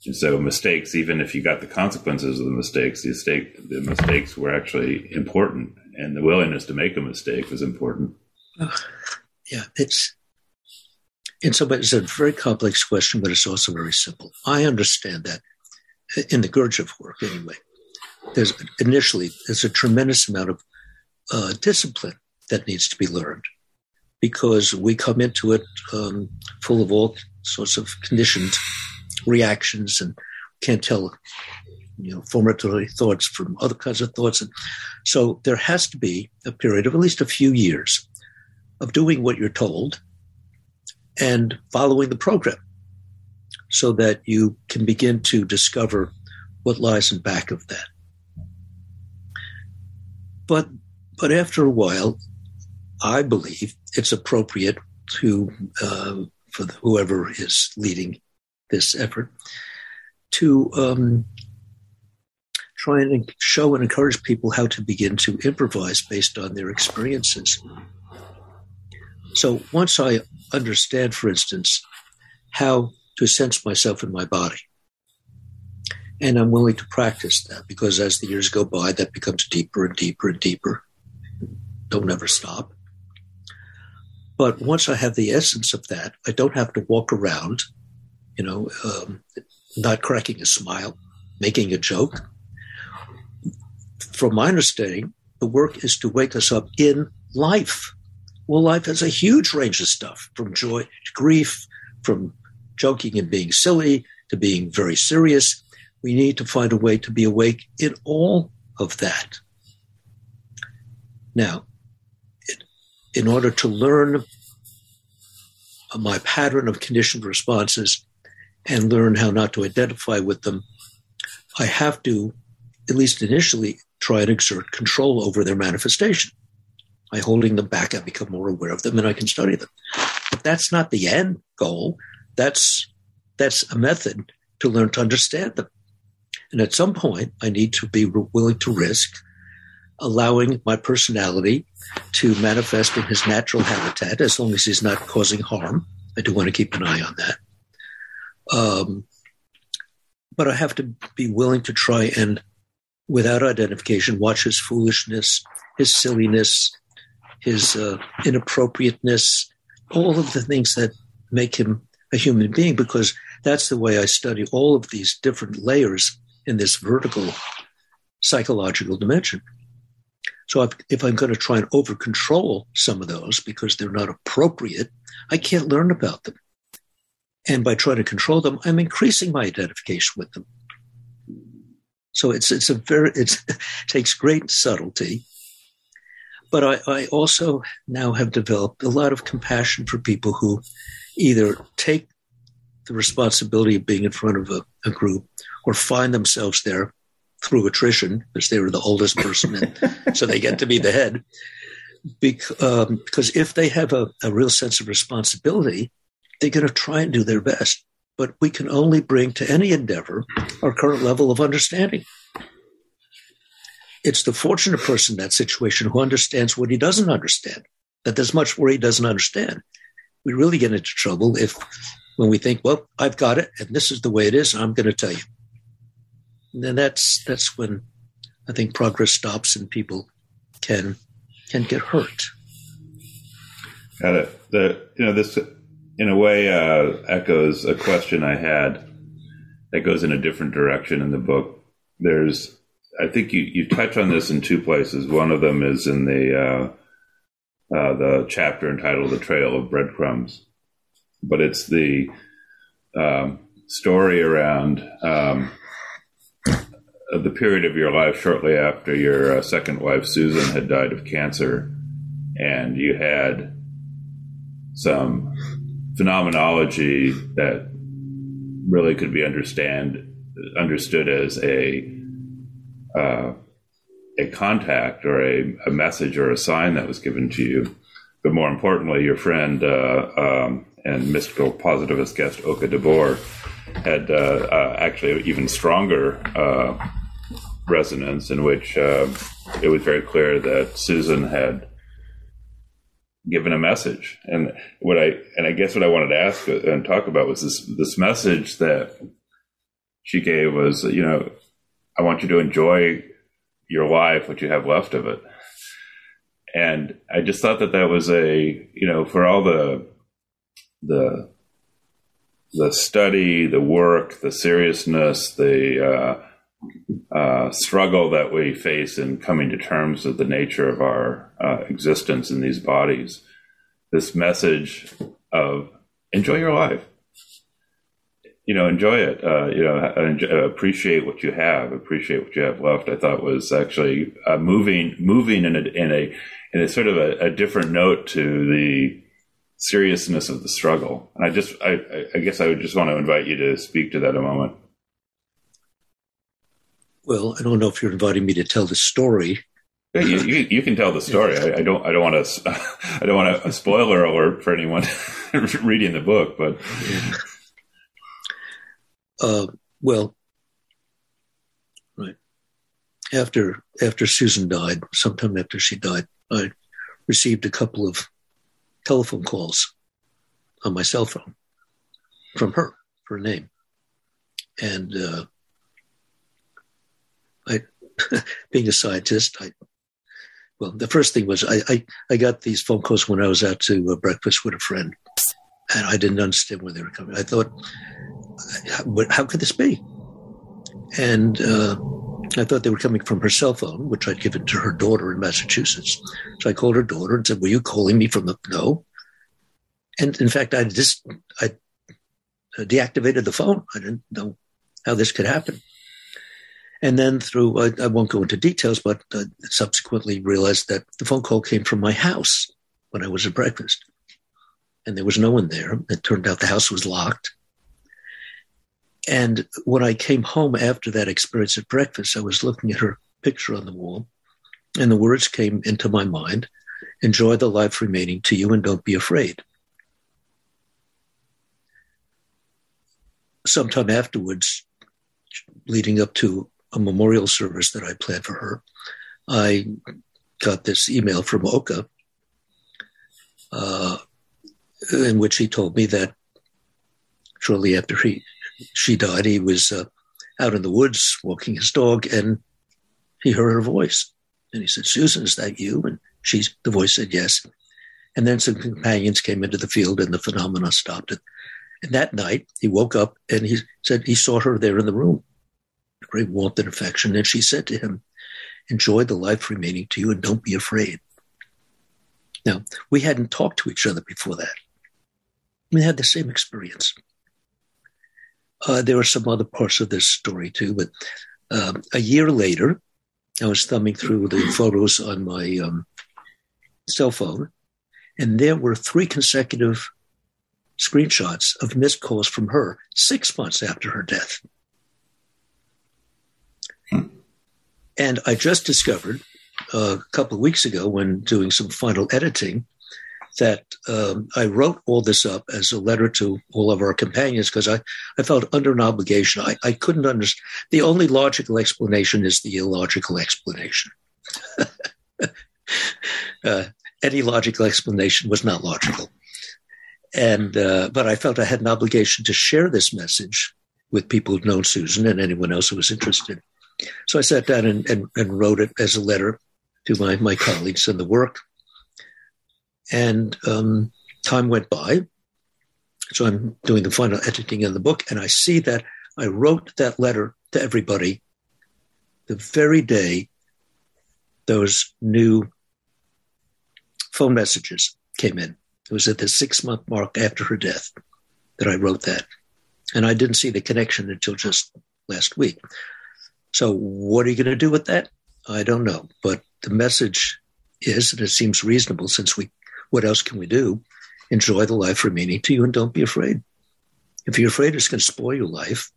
And so mistakes, even if you got the consequences of the mistakes, the, mistake, the mistakes were actually important, and the willingness to make a mistake was important. Oh, yeah, it's in some ways, it's a very complex question, but it's also very simple. I understand that in the Gurdjieff work, anyway, there's initially there's a tremendous amount of uh, discipline that needs to be learned, because we come into it um, full of all sorts of conditioned reactions and can't tell, you know, formatory thoughts from other kinds of thoughts. And so there has to be a period of at least a few years of doing what you're told and following the program, so that you can begin to discover what lies in back of that. But but after a while, I believe it's appropriate to uh, for whoever is leading this effort to um, try and show and encourage people how to begin to improvise based on their experiences. So once I understand, for instance, how to sense myself in my body, and I'm willing to practice that, because as the years go by, that becomes deeper and deeper and deeper. Don't ever stop. But once I have the essence of that, I don't have to walk around, you know, um, not cracking a smile, making a joke. From my understanding, the work is to wake us up in life. Well, life has a huge range of stuff, from joy to grief, from joking and being silly to being very serious. We need to find a way to be awake in all of that. Now, it, in order to learn my pattern of conditioned responses and learn how not to identify with them, I have to, at least initially, try and exert control over their manifestation. By holding them back, I become more aware of them and I can study them. But that's not the end goal. That's that's a method to learn to understand them. And at some point, I need to be willing to risk allowing my personality to manifest in his natural habitat, as long as he's not causing harm. I do want to keep an eye on that. Um, but I have to be willing to try and, without identification, watch his foolishness, his silliness, his uh, inappropriateness, all of the things that make him a human being, because that's the way I study all of these different layers in this vertical psychological dimension. So if I'm going to try and over-control some of those because they're not appropriate, I can't learn about them. And by trying to control them, I'm increasing my identification with them. So it's it's a very it's, it takes great subtlety. But I, I also now have developed a lot of compassion for people who either take the responsibility of being in front of a, a group, or find themselves there through attrition, because they were the oldest person, and so they get to be the head. Because, um, because if they have a, a real sense of responsibility, they're going to try and do their best. But we can only bring to any endeavor our current level of understanding. It's the fortunate person in that situation who understands what he doesn't understand, that there's much where he doesn't understand. We really get into trouble if when we think, well, I've got it, and this is the way it is, and I'm going to tell you. And then that's that's when I think progress stops and people can can get hurt. Got it. The, you know, this, in a way, uh, echoes a question I had that goes in a different direction in the book. There's I think you, you touch on this in two places. One of them is in the uh, uh, the chapter entitled "The Trail of Breadcrumbs," but it's the um, story around um, the period of your life shortly after your uh, second wife Susan had died of cancer, and you had some phenomenology that really could be understand understood as a Uh, a contact or a, a message or a sign that was given to you. But more importantly, your friend uh, um, and mystical positivist guest Oka DeBoer had uh, uh, actually an even stronger uh, resonance, in which uh, it was very clear that Susan had given a message. And what I and I guess what I wanted to ask and talk about was this this message that she gave was, you know, I want you to enjoy your life, what you have left of it. And I just thought that that was a, you know, for all the the the study, the work, the seriousness, the uh, uh, struggle that we face in coming to terms with the nature of our uh, existence in these bodies. This message of enjoy your life, you know, enjoy it, uh, you know, enjoy, appreciate what you have, appreciate what you have left. I thought was actually uh, moving, moving in a in a in a sort of a, a different note to the seriousness of the struggle. And I just, I, I guess I would just want to invite you to speak to that a moment. Well, I don't know if you're inviting me to tell the story. Yeah, you, you, you can tell the story. I, I don't, I don't want to, I don't want a spoiler alert for anyone reading the book, but. Uh, well, right. After, after Susan died, sometime after she died, I received a couple of telephone calls on my cell phone from her, her name. And uh, I, being a scientist, I, well, the first thing was I, I, I got these phone calls when I was out to uh, breakfast with a friend, and I didn't understand where they were coming. I thought, how could this be? And uh, I thought they were coming from her cell phone, which I'd given to her daughter in Massachusetts. So I called her daughter and said, were you calling me from the, no. And in fact, I just, I deactivated the phone. I didn't know how this could happen. And then through, I, I won't go into details, but I subsequently realized that the phone call came from my house when I was at breakfast. And there was no one there. It turned out the house was locked. And when I came home after that experience at breakfast, I was looking at her picture on the wall, and the words came into my mind, enjoy the life remaining to you and don't be afraid. Sometime afterwards, leading up to a memorial service that I planned for her, I got this email from Oka, uh, in which he told me that shortly after he, she died, he was uh, out in the woods walking his dog, and he heard her voice. And he said, Susan, is that you? And she's, the voice said, yes. And then some companions came into the field, and the phenomena stopped it. And that night, he woke up, and he said he saw her there in the room, great warmth and affection. And she said to him, enjoy the life remaining to you and don't be afraid. Now, we hadn't talked to each other before that. We had the same experience. Uh, there are some other parts of this story too, but um, a year later, I was thumbing through the photos on my um, cell phone, and there were three consecutive screenshots of missed calls from her six months after her death. Hmm. And I just discovered uh, a couple of weeks ago when doing some final editing that um, I wrote all this up as a letter to all of our companions because I, I felt under an obligation. I, I couldn't understand. The only logical explanation is the illogical explanation. uh, any logical explanation was not logical. And uh, but I felt I had an obligation to share this message with people who'd known Susan and anyone else who was interested. So I sat down and, and, and wrote it as a letter to my, my colleagues in the work. And um, time went by. So I'm doing the final editing of the book. And I see that I wrote that letter to everybody the very day those new phone messages came in. It was at the six-month mark after her death that I wrote that. And I didn't see the connection until just last week. So what are you going to do with that? I don't know. But the message is, and it seems reasonable since we what else can we do? Enjoy the life remaining to you and don't be afraid. If you're afraid, it's going to spoil your life.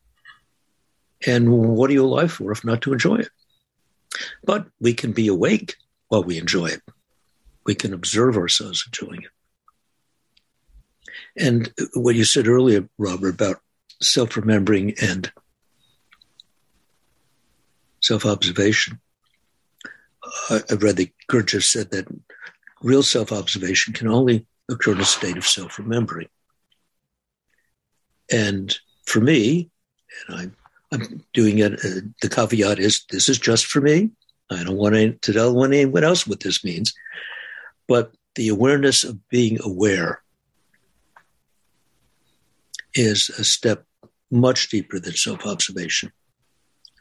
And what are you alive for if not to enjoy it? But we can be awake while we enjoy it. We can observe ourselves enjoying it. And what you said earlier, Robert, about self-remembering and self-observation. Uh, I've read that Gurdjieff said that real self-observation can only occur in a state of self-remembering. And for me, and I'm, I'm doing it, uh, the caveat is this is just for me. I don't want to tell anyone else what this means. But the awareness of being aware is a step much deeper than self-observation.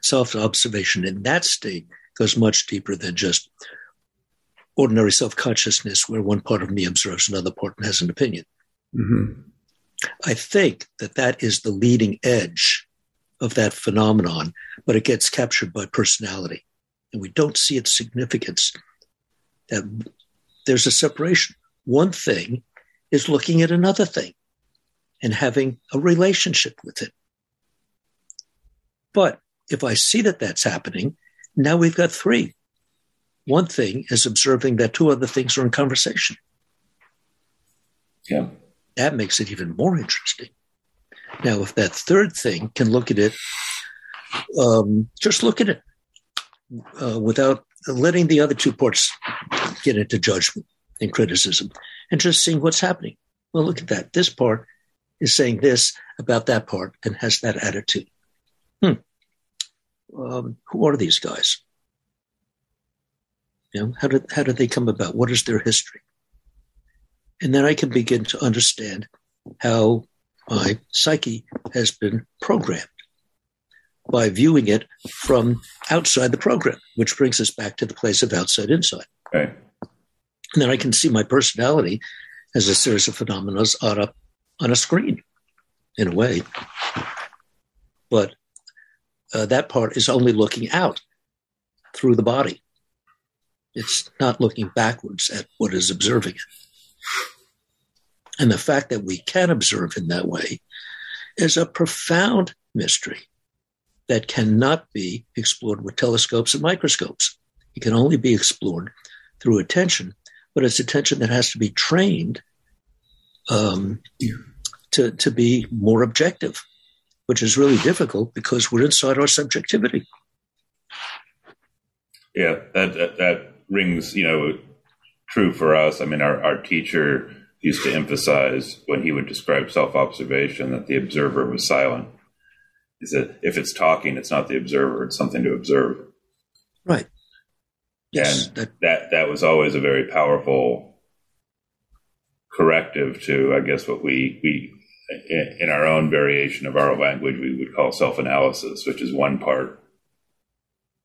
Self-observation in that state goes much deeper than just ordinary self-consciousness where one part of me observes another part and has an opinion. Mm-hmm. I think that that is the leading edge of that phenomenon, but it gets captured by personality. And we don't see its significance. That there's a separation. One thing is looking at another thing and having a relationship with it. But if I see that that's happening, now we've got three. One thing is observing that two other things are in conversation. Yeah. That makes it even more interesting. Now, if that third thing can look at it, um, just look at it uh, without letting the other two parts get into judgment and criticism and just seeing what's happening. Well, look at that. This part is saying this about that part and has that attitude. Hmm. Um, who are these guys? You know, how did, how did they come about? What is their history? And then I can begin to understand how my psyche has been programmed by viewing it from outside the program, which brings us back to the place of outside insight. Right. And then I can see my personality as a series of phenomena on a, on a screen, in a way. But uh, that part is only looking out through the body. It's not looking backwards at what is observing it. And the fact that we can observe in that way is a profound mystery that cannot be explored with telescopes and microscopes. It can only be explored through attention, but it's attention that has to be trained um, to, to be more objective, which is really difficult because we're inside our subjectivity. Yeah, that that, that rings, you know, true for us. I mean, our, our teacher used to emphasize when he would describe self-observation that the observer was silent. He said, if it's talking, it's not the observer, it's something to observe. Right. Yes. And that, that, that was always a very powerful corrective to, I guess, what we, we in, in our own variation of our language, we would call self-analysis, which is one part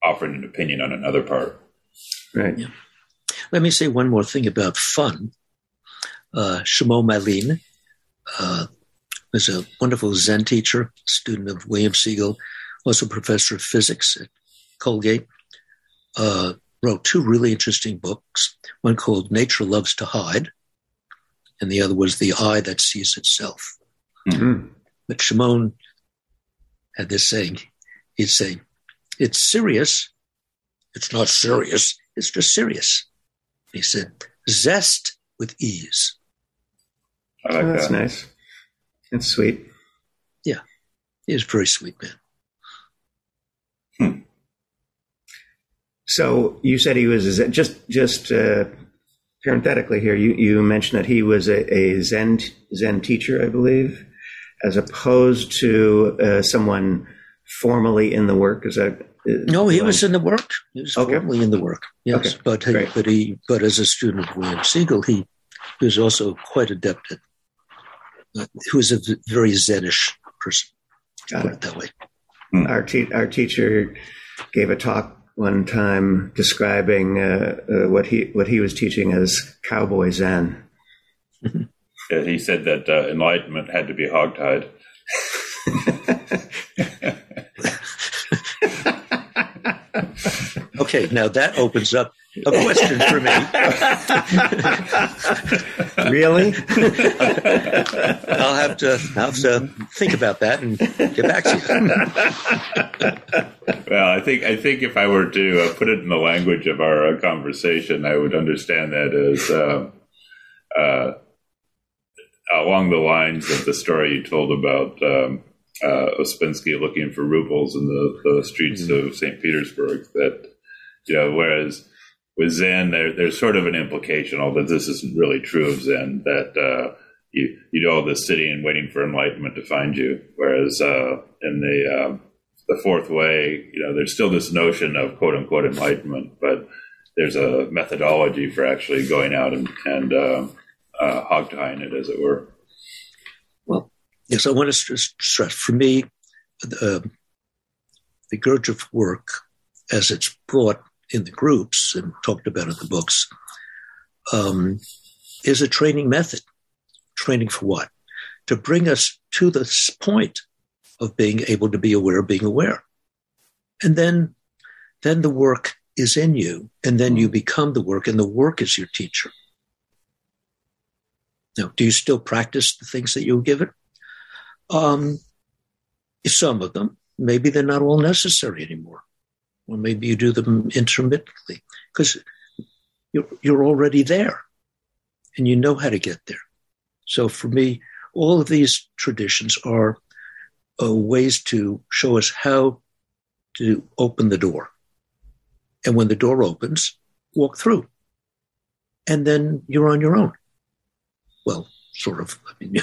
offering an opinion on another part. Right. Yeah. Let me say one more thing about fun. Uh, Shimon Malin uh, was a wonderful Zen teacher, student of William Siegel, also professor of physics at Colgate, uh, wrote two really interesting books, one called Nature Loves to Hide, and the other was The Eye That Sees Itself. Mm-hmm. But Shimon had this saying, he'd say, it's serious, it's not serious, it's just serious. He said, zest with ease. I like oh, that's that. Nice. That's sweet. Yeah. He was a very sweet man. Hmm. So you said he was a Zen, just just uh, parenthetically here, you, you mentioned that he was a, a Zen Zen teacher, I believe, as opposed to uh, someone formally in the work. Is that is no? He was in the work. He was okay. formally in the work. Yes, okay. but he, but he but as a student of William Siegel, he. He was also quite adept at, uh, who was a very Zenish person, to put it that way. Our, te- our teacher gave a talk one time describing uh, uh, what he what he was teaching as cowboy Zen. Mm-hmm. Yeah, he said that uh, enlightenment had to be hogtied. Okay, now that opens up a question for me. Really? I'll have to I'll have to think about that and get back to you. Well, I think I think if I were to uh, put it in the language of our uh, conversation, I would understand that as uh, uh, along the lines of the story you told about um, uh, Ouspensky looking for rubles in the, the streets mm-hmm. of Saint Petersburg. That you know, whereas with Zen, there, there's sort of an implication, although this isn't really true of Zen, that uh, you, you do all this sitting and waiting for enlightenment to find you. Whereas uh, in the uh, the fourth way, you know, there's still this notion of quote unquote enlightenment, but there's a methodology for actually going out and, and uh, uh, hog tying it, as it were. Well, Yes, I want to stress, stress for me, uh, the Gurdjieff work, as it's brought in the groups and talked about in the books, um, is a training method. Training for what? To bring us to this point of being able to be aware of being aware. And then, then the work is in you, and then you become the work, and the work is your teacher. Now, do you still practice the things that you were given? Um, some of them. Maybe they're not all necessary anymore. Or maybe you do them intermittently, because you're, you're already there, and you know how to get there. So for me, all of these traditions are uh, ways to show us how to open the door. And when the door opens, walk through. And then you're on your own. Well, sort of. I mean,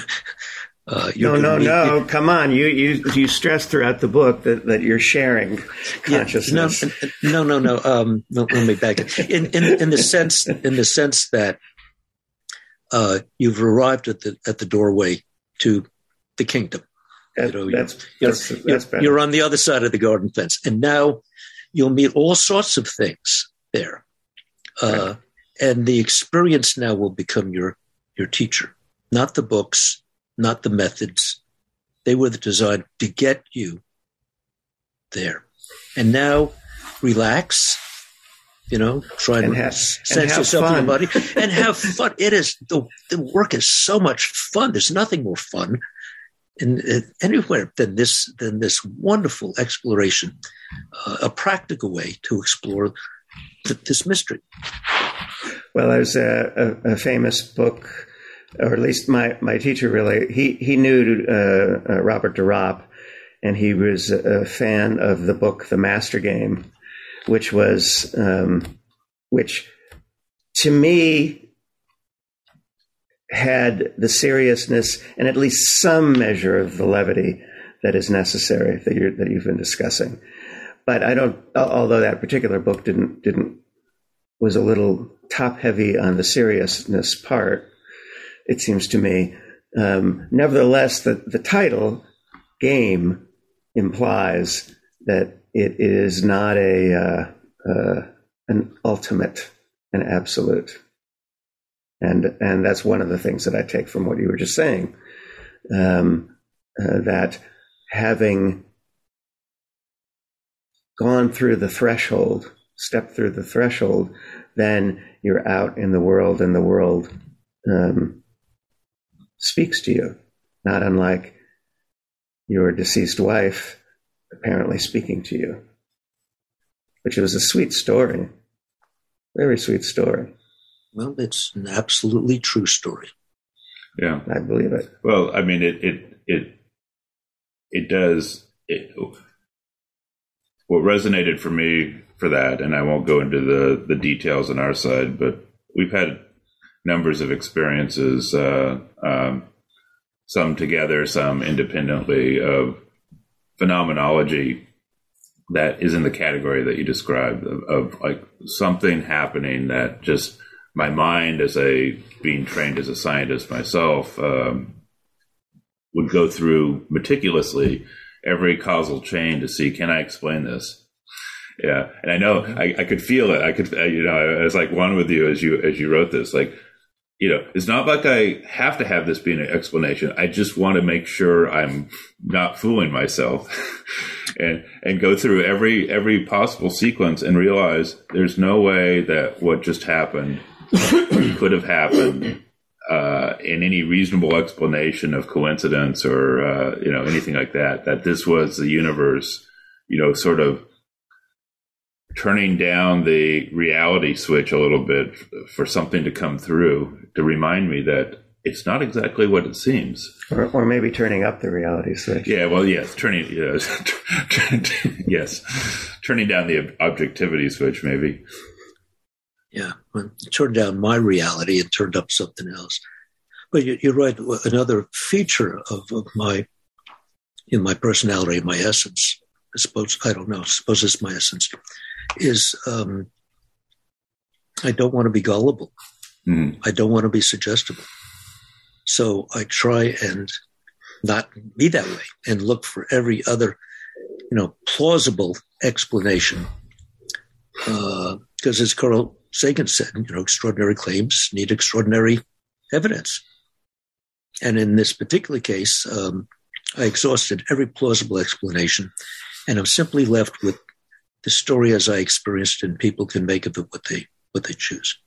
uh, you're no, no, need, no. You, Come on. You you you stress throughout the book that, that you're sharing consciousness. Yeah, no, no, no, no. Um, let me back it. In, in in the sense in the sense that uh, you've arrived at the at the doorway to the kingdom. That, you know, that's you're, that's, you're, that's better. You're on the other side of the garden fence, and now you'll meet all sorts of things there, uh, right. And the experience now will become your. Your teacher, not the books, not the methods. They were designed to get you there. And now relax, you know, try and to have, sense yourself fun. In the body and have fun. It is, the, the work is so much fun. There's nothing more fun in, in anywhere than this, than this wonderful exploration, uh, a practical way to explore th- this mystery. Well, there's a, a, a famous book, or at least my, my teacher really, he, he knew uh, uh, Robert DeRopp, and he was a fan of the book, The Master Game, which was, um, which to me had the seriousness and at least some measure of the levity that is necessary that, you're, that you've been discussing. But I don't, although that particular book didn't, didn't, was a little top heavy on the seriousness part, it seems to me. Um, nevertheless, the, the title, Game, implies that it is not a uh, uh, an ultimate, an absolute. And and that's one of the things that I take from what you were just saying, um, uh, that having gone through the threshold, step through the threshold, then you're out in the world, and the world um, speaks to you, not unlike your deceased wife apparently speaking to you, which was a sweet story, very sweet story. Well, it's an absolutely true story. Yeah. I believe it. Well, I mean, it, it, it, it does. It, what resonated for me for that, and I won't go into the, the details on our side, but we've had numbers of experiences, uh, um, some together, some independently, of phenomenology that is in the category that you described of, of like something happening that just my mind, as a being trained as a scientist myself, um, would go through meticulously every causal chain to see, can I explain this? Yeah, and I know I, I could feel it. I could, I, you know, I was like one with you as you as you wrote this. Like, you know, it's not like I have to have this be an explanation. I just want to make sure I'm not fooling myself, and and go through every every possible sequence and realize there's no way that what just happened could have happened uh, in any reasonable explanation of coincidence or uh, you know, anything like that. That this was the universe, you know, sort of turning down the reality switch a little bit for something to come through to remind me that it's not exactly what it seems. Or, or maybe turning up the reality switch. Yeah, well, yes, turning, you know, yes, turning down the objectivity switch, maybe. Yeah, well, turn down my reality and turned up something else. But you, you're right. Another feature of, of my, in my personality, my essence, I suppose, I don't know, I suppose it's my essence, is um, I don't want to be gullible. Mm. I don't want to be suggestible. So I try and not be that way and look for every other, you know, plausible explanation. Because uh, as Carl Sagan said, you know, extraordinary claims need extraordinary evidence. And in this particular case, um, I exhausted every plausible explanation, and I'm simply left with the story as I experienced, and people can make of it what they what they choose.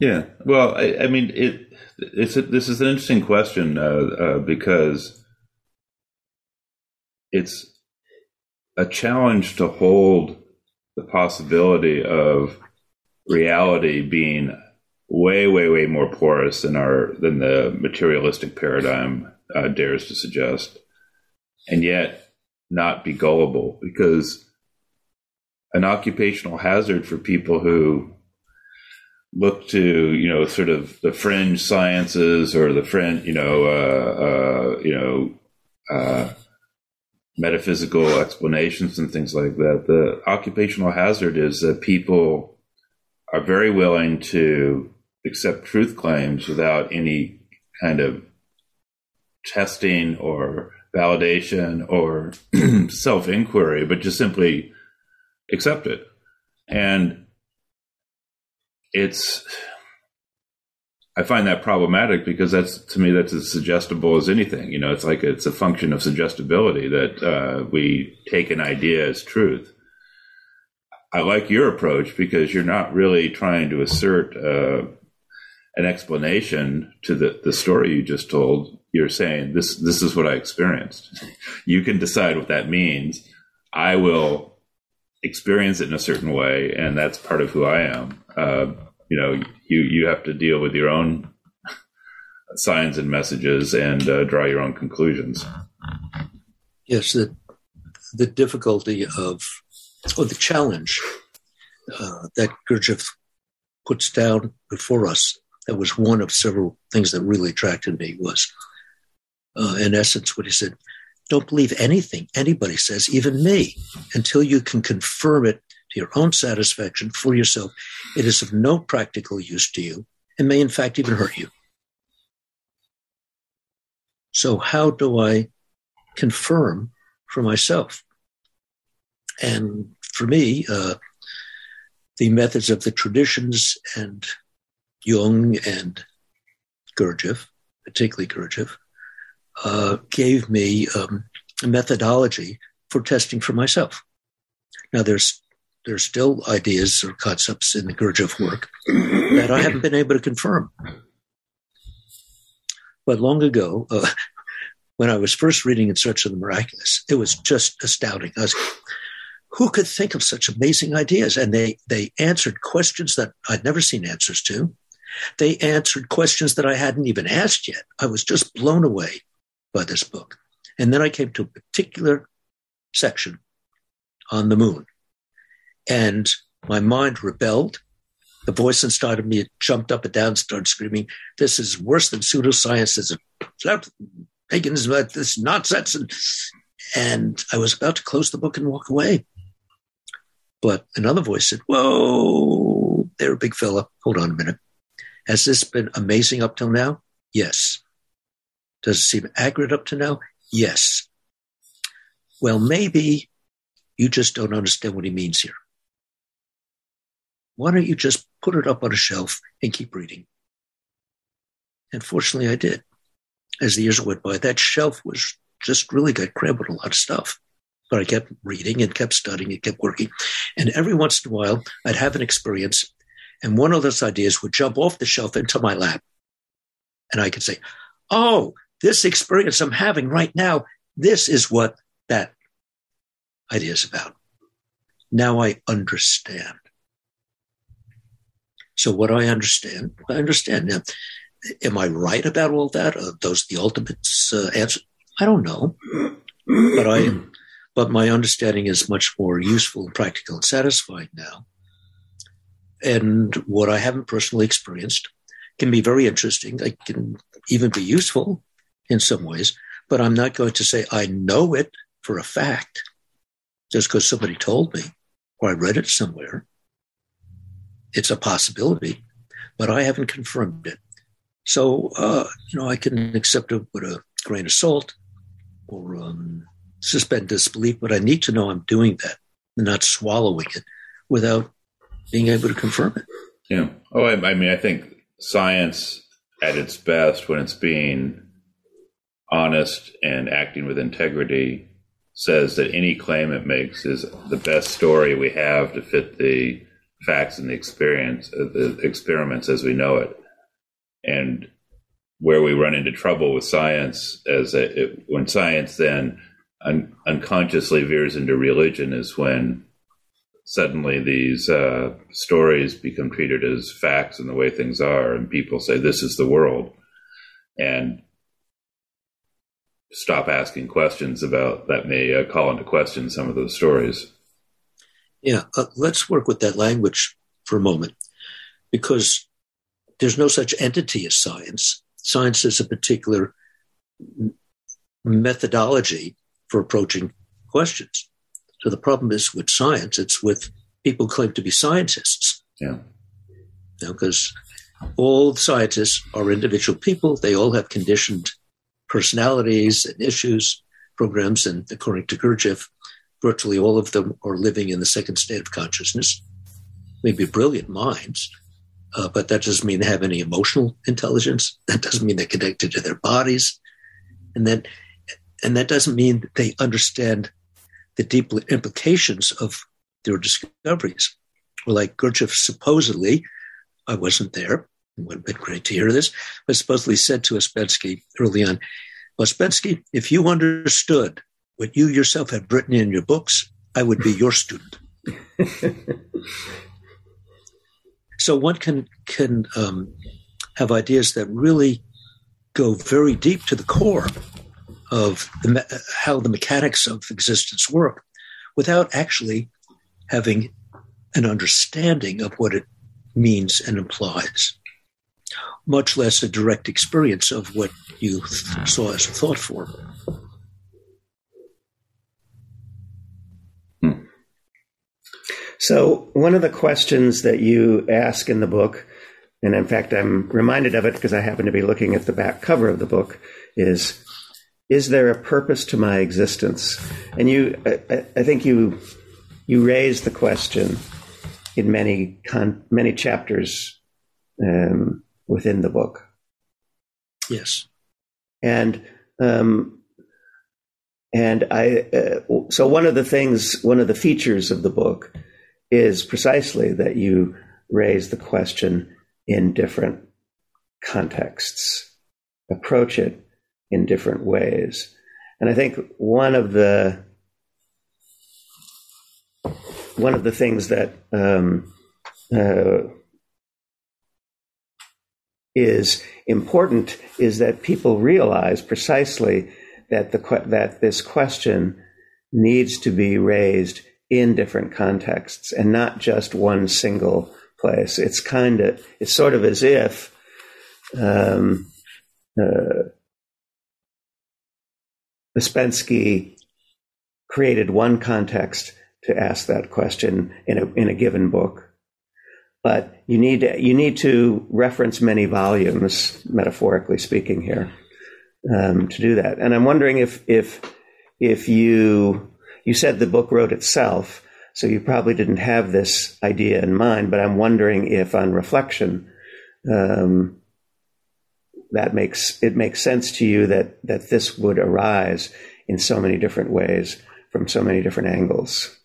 Yeah, well, I, I mean, it, it's a, this is an interesting question uh, uh, because it's a challenge to hold the possibility of reality being way, way, way more porous than our than the materialistic paradigm uh, dares to suggest, and yet not be gullible, because an occupational hazard for people who look to, you know, sort of the fringe sciences or the fringe, you know, uh, uh, you know, uh, metaphysical explanations and things like that. The occupational hazard is that people are very willing to accept truth claims without any kind of testing or validation or self-inquiry, but just simply accept it. And it's, I find that problematic because that's, to me, that's as suggestible as anything. You know, it's like, it's a function of suggestibility that uh, we take an idea as truth. I like your approach because you're not really trying to assert uh, an explanation to the, the story you just told. You're saying this, this is what I experienced. You can decide what that means. I will experience it in a certain way. And that's part of who I am. Uh, you know, you, you have to deal with your own signs and messages and uh, draw your own conclusions. Yes. The, the difficulty of, or the challenge uh, that Gurdjieff puts down before us, that was one of several things that really attracted me, was Uh, in essence, what he said, don't believe anything anybody says, even me, until you can confirm it to your own satisfaction for yourself. It is of no practical use to you and may, in fact, even hurt you. So how do I confirm for myself? And for me, uh, the methods of the traditions and Jung and Gurdjieff, particularly Gurdjieff, Uh, gave me um, a methodology for testing for myself. Now, there's there's still ideas or concepts in the Gurdjieff work that I haven't been able to confirm. But long ago, uh, when I was first reading In Search of the Miraculous, it was just astounding. I was, who could think of such amazing ideas? And they they answered questions that I'd never seen answers to. They answered questions that I hadn't even asked yet. I was just blown away by this book. And then I came to a particular section on the moon, and my mind rebelled. The voice inside of me jumped up and down, started screaming, this is worse than pseudoscience. This is, this is nonsense. And, and I was about to close the book and walk away. But another voice said, whoa, there, big fella. Hold on a minute. Has this been amazing up till now? Yes. Does it seem accurate up to now? Yes. Well, maybe you just don't understand what he means here. Why don't you just put it up on a shelf and keep reading? And fortunately, I did. As the years went by, that shelf was just really got crammed with a lot of stuff. But I kept reading and kept studying and kept working. And every once in a while, I'd have an experience, and one of those ideas would jump off the shelf into my lap. And I could say, oh, this experience I'm having right now, this is what that idea is about. Now I understand. So what do I understand? I understand. Now, am I right about all that? Are those the ultimate uh, answer? I don't know. But I, but my understanding is much more useful and practical and satisfying now. And what I haven't personally experienced can be very interesting. I can even be useful in some ways, but I'm not going to say I know it for a fact just because somebody told me or I read it somewhere. It's a possibility, but I haven't confirmed it. So, uh, you know, I can accept it with a grain of salt, or um, suspend disbelief. But I need to know I'm doing that and not swallowing it without being able to confirm it. Yeah. Oh, I, I mean, I think science at its best, when it's being honest and acting with integrity, says that any claim it makes is the best story we have to fit the facts and the experience, uh, the experiments as we know it. And where we run into trouble with science, as a, it, when science then un- unconsciously veers into religion, is when suddenly these uh, stories become treated as facts and the way things are, and people say, this is the world, and stop asking questions about that may uh, call into question some of those stories. Yeah, uh, let's work with that language for a moment, because there's no such entity as science. Science is a particular m- methodology for approaching questions. So the problem is with science, it's with people who claim to be scientists. Yeah. You know, because all scientists are individual people. They all have conditioned personalities and issues, programs, and according to Gurdjieff, virtually all of them are living in the second state of consciousness. Maybe brilliant minds, uh, but that doesn't mean they have any emotional intelligence. That doesn't mean they're connected to their bodies. And then, and that doesn't mean that they understand the deep implications of their discoveries. Well, like Gurdjieff supposedly, I wasn't there, it would have been great to hear this, but supposedly said to Ouspensky early on, Ouspensky, if you understood what you yourself had written in your books, I would be your student. So one can, can um, have ideas that really go very deep to the core of the, how the mechanics of existence work, without actually having an understanding of what it means and implies, much less a direct experience of what you th- saw as a thought form. Hmm. So one of the questions that you ask in the book, and in fact I'm reminded of it because I happen to be looking at the back cover of the book, is, is there a purpose to my existence? And you, I, I think you, you raise the question in many con, many chapters um, within the book. Yes, and um, and I. Uh, so one of the things, one of the features of the book, is precisely that you raise the question in different contexts, approach it in different ways. And I think one of the one of the things that um, uh, is important is that people realize precisely that the that this question needs to be raised in different contexts and not just one single place. It's kind of it's sort of as if. Um, uh, Ouspensky created one context to ask that question in a in a given book, but you need to, you need to reference many volumes, metaphorically speaking, here um, to do that. And I'm wondering if if if you you said the book wrote itself, so you probably didn't have this idea in mind. But I'm wondering if, on reflection, Um, that makes it makes sense to you that that this would arise in so many different ways from so many different angles.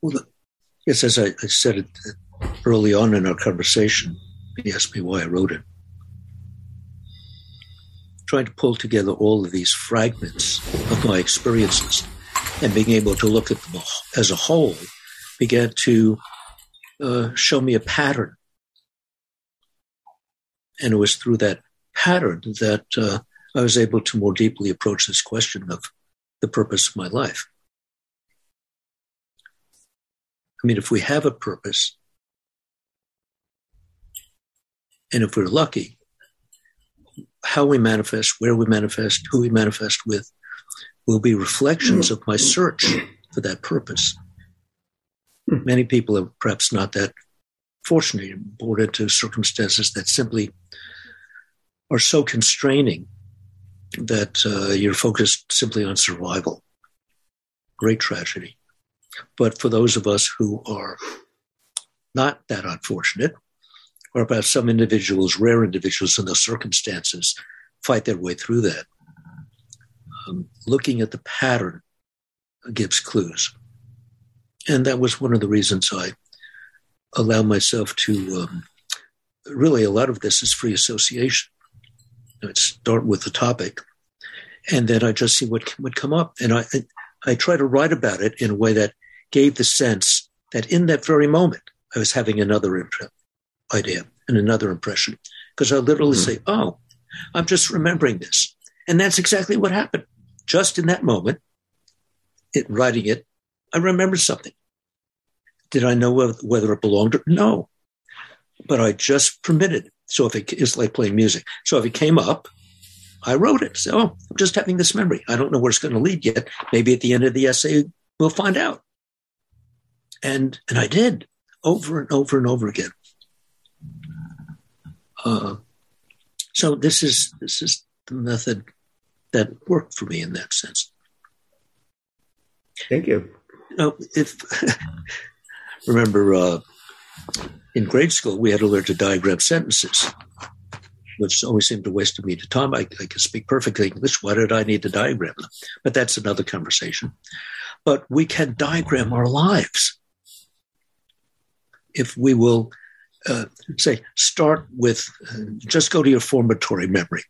Well, the, yes, as I, I said it early on in our conversation, he asked me why I wrote it. Trying to pull together all of these fragments of my experiences and being able to look at them as a whole began to uh, show me a pattern. And it was through that pattern that uh, I was able to more deeply approach this question of the purpose of my life. I mean, if we have a purpose, and if we're lucky, how we manifest, where we manifest, who we manifest with, will be reflections of my search for that purpose. Many people are perhaps not that fortunately brought into circumstances that simply are so constraining that uh, you're focused simply on survival. Great tragedy. But for those of us who are not that unfortunate, or about some individuals, rare individuals in those circumstances, fight their way through that. Um, looking at the pattern gives clues. And that was one of the reasons I allow myself to, um, really a lot of this is free association. I start with the topic and then I just see what would come up. And I, I try to write about it in a way that gave the sense that in that very moment, I was having another imp- idea and another impression, because I literally mm-hmm. say, oh, I'm just remembering this. And that's exactly what happened. Just in that moment, it, writing it, I remembered something. Did I know whether, whether it belonged or no? But I just permitted it. So if it, it's like playing music. So if it came up, I wrote it. So oh, I'm just having this memory. I don't know where it's going to lead yet. Maybe at the end of the essay, we'll find out. And and I did over and over and over again. Uh, so this is this is the method that worked for me in that sense. Thank you. You know, if remember uh, in grade school, we had to learn to diagram sentences, which always seemed a waste of me to time. I, I could speak perfectly English. Why did I need to diagram them? But that's another conversation. But we can diagram our lives if we will uh, say, start with, uh, just go to your formatory memory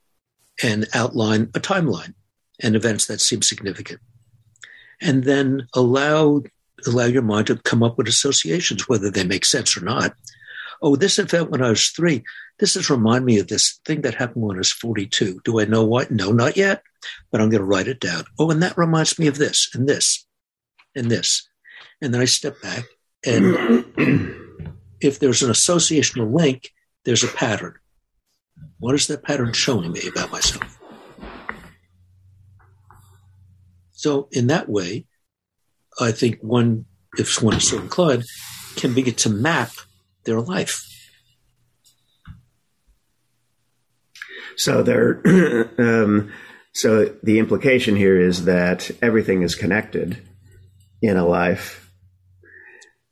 and outline a timeline and events that seem significant. And then allow allow your mind to come up with associations, whether they make sense or not. Oh, this event when I was three, this has reminded me of this thing that happened when I was forty-two. Do I know what? No, not yet, but I'm going to write it down. Oh, and that reminds me of this and this and this. And then I step back, and if there's an associational link, there's a pattern. What is that pattern showing me about myself? So in that way, I think one, if one is so inclined, can begin to map their life. So there, um, so the implication here is that everything is connected in a life.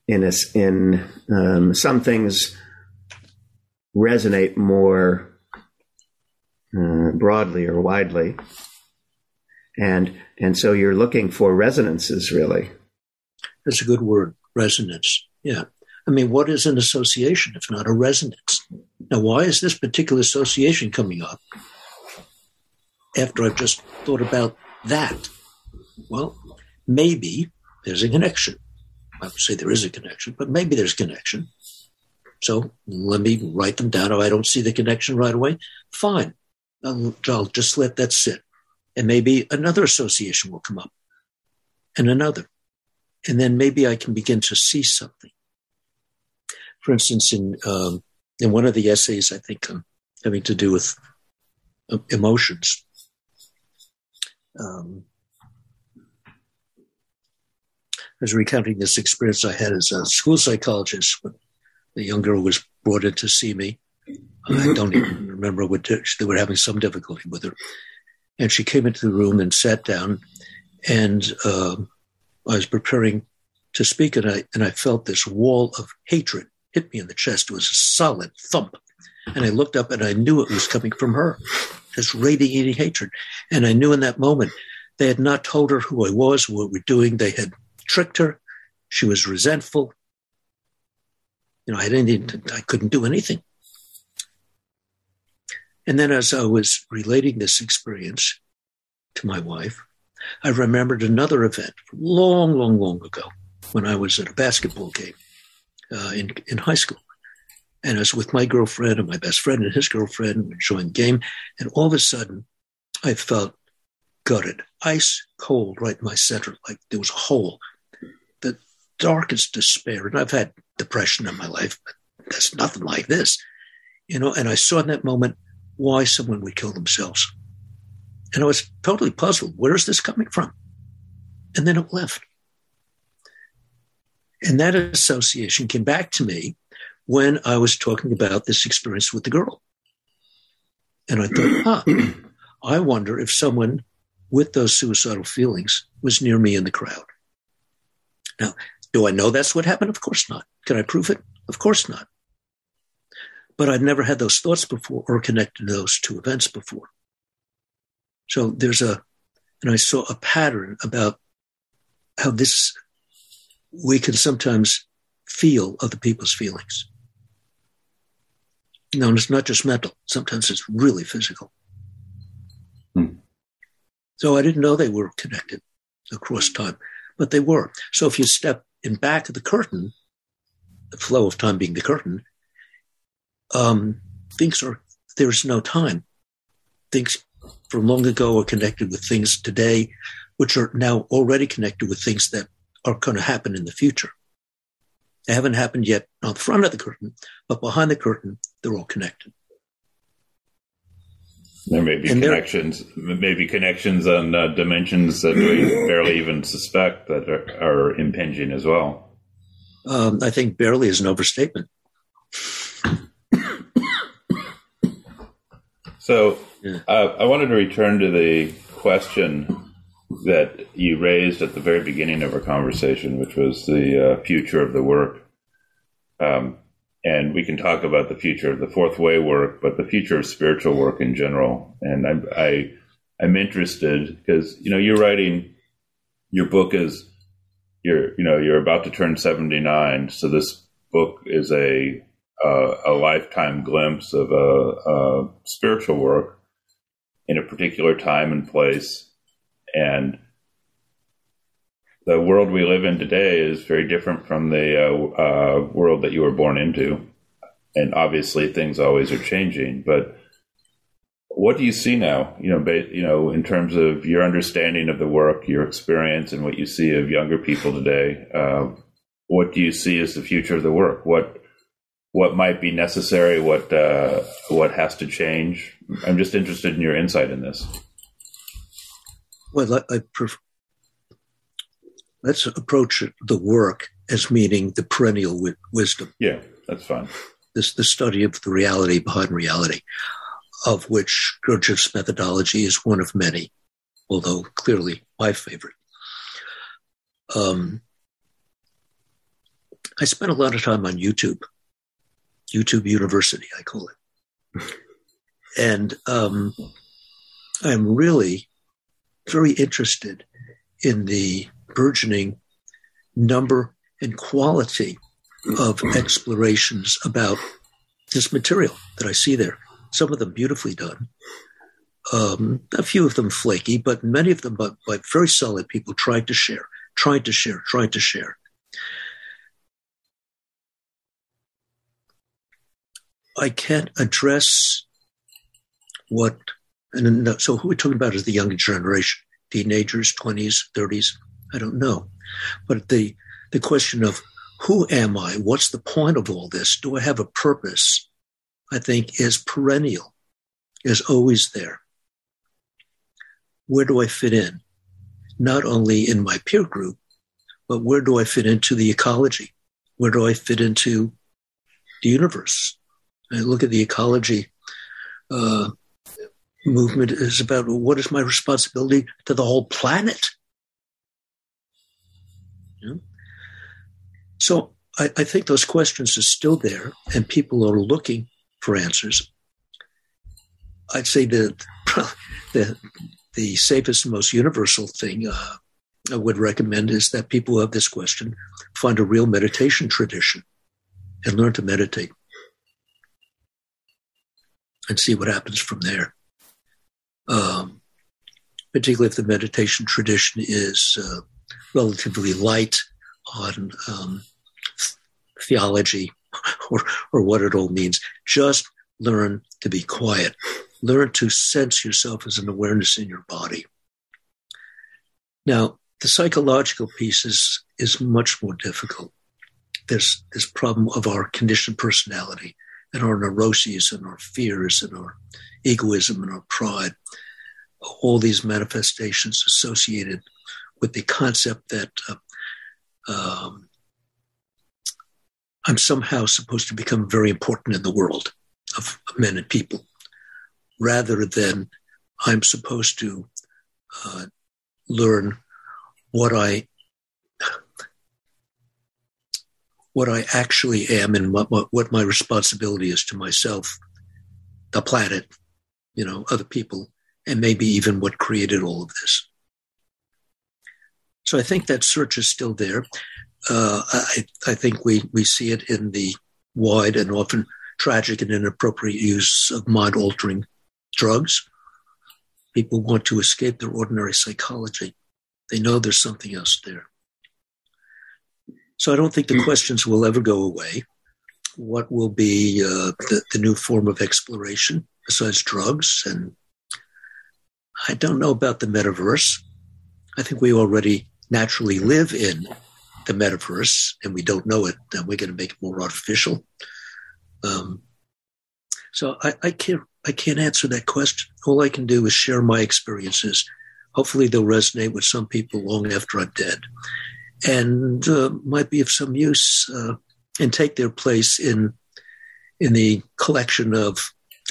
In a, in um, some things resonate more uh, broadly or widely. And and so you're looking for resonances, really. That's a good word, resonance. Yeah. I mean, what is an association if not a resonance? Now, why is this particular association coming up after I've just thought about that? Well, maybe there's a connection. I would say there is a connection, but maybe there's a connection. So let me write them down. If I don't see the connection right away, fine. I'll, I'll just let that sit. And maybe another association will come up, and another. And then maybe I can begin to see something. For instance, in um, in one of the essays, I think, um, having to do with uh, emotions, um, I was recounting this experience I had as a school psychologist when the young girl was brought in to see me. I don't even remember what they were having some difficulty with her. And she came into the room and sat down, and uh, I was preparing to speak, and I and I felt this wall of hatred hit me in the chest. It was a solid thump, and I looked up, and I knew it was coming from her, this radiating hatred. And I knew in that moment they had not told her who I was, what we're doing. They had tricked her. She was resentful. You know, I didn't. I couldn't do anything. And then as I was relating this experience to my wife, I remembered another event long, long, long ago when I was at a basketball game uh, in, in high school. And I was with my girlfriend and my best friend and his girlfriend enjoying the game. And all of a sudden, I felt gutted, ice cold right in my center, like there was a hole, the darkest despair. And I've had depression in my life, but that's nothing like this. You know, and I saw in that moment why someone would kill themselves. And I was totally puzzled. Where is this coming from? And then it left. And that association came back to me when I was talking about this experience with the girl. And I thought, huh, I wonder if someone with those suicidal feelings was near me in the crowd. Now, do I know that's what happened? Of course not. Can I prove it? Of course not. But I'd never had those thoughts before or connected those two events before. So there's a, and I saw a pattern about how this, we can sometimes feel other people's feelings. Now, it's not just mental. Sometimes it's really physical. Hmm. So I didn't know they were connected across time, but they were. So if you step in back of the curtain, the flow of time being the curtain, um, things are, there's no time. Things from long ago are connected with things today, which are now already connected with things that are going to happen in the future. They haven't happened yet on the front of the curtain, but behind the curtain, they're all connected. There may be and connections, maybe connections on uh, dimensions that we barely even suspect that are, are impinging as well. Um, I think barely is an overstatement. So yeah. uh, I wanted to return to the question that you raised at the very beginning of our conversation, which was the uh, future of the work. Um, and we can talk about the future of the Fourth Way work, but the future of spiritual work in general. And I'm, I, I'm interested because, you know, you're writing, your book is, you're, you know, you're about to turn seventy-nine. So this book is a, uh, a lifetime glimpse of a, a spiritual work in a particular time and place. And the world we live in today is very different from the uh, uh, world that you were born into. And obviously things always are changing, but what do you see now, you know, ba- you know, in terms of your understanding of the work, your experience and what you see of younger people today? Uh, what do you see as the future of the work? What, what might be necessary? What, uh, what has to change? I'm just interested in your insight in this. Well, I, I prefer, let's approach the work as meaning the perennial wi- wisdom. Yeah, that's fine. This the study of the reality behind reality, of which Gurdjieff's methodology is one of many, although clearly my favorite. Um, I spent a lot of time on YouTube, YouTube University, I call it. And um, I'm really very interested in the burgeoning number and quality of explorations about this material that I see there. Some of them beautifully done, um, a few of them flaky, but many of them by, by very solid people trying to share, trying to share, trying to share. I can't address what... And so who we're talking about is the younger generation, teenagers, twenties, thirties. I don't know. But the the question of who am I? What's the point of all this? Do I have a purpose? I think is perennial, is always there. Where do I fit in? Not only in my peer group, but where do I fit into the ecology? Where do I fit into the universe? I look at the ecology uh movement is about what is my responsibility to the whole planet. Yeah. So I, I think those questions are still there and people are looking for answers. I'd say that the, the safest and most universal thing uh, I would recommend is that people who have this question find a real meditation tradition and learn to meditate and see what happens from there. Um, particularly if the meditation tradition is uh, relatively light on um, theology or, or what it all means. Just learn to be quiet. Learn to sense yourself as an awareness in your body. Now, the psychological piece is, is much more difficult. There's this problem of our conditioned personality and our neuroses and our fears and our egoism and our pride, all these manifestations associated with the concept that uh, um, I'm somehow supposed to become very important in the world of men and people, rather than I'm supposed to uh, learn what I what I actually am and what, what, what my responsibility is to myself, the planet, you know, other people, and maybe even what created all of this. So I think that search is still there. Uh, I, I think we, we see it in the wide and often tragic and inappropriate use of mind-altering drugs. People want to escape their ordinary psychology. They know there's something else there. So I don't think the questions will ever go away. What will be uh, the, the new form of exploration besides drugs? And I don't know about the metaverse. I think we already naturally live in the metaverse and we don't know it, and we're going to make it more artificial. Um, so I, I can't I can't answer that question. All I can do is share my experiences. Hopefully they'll resonate with some people long after I'm dead, and uh, might be of some use uh, and take their place in in the collection of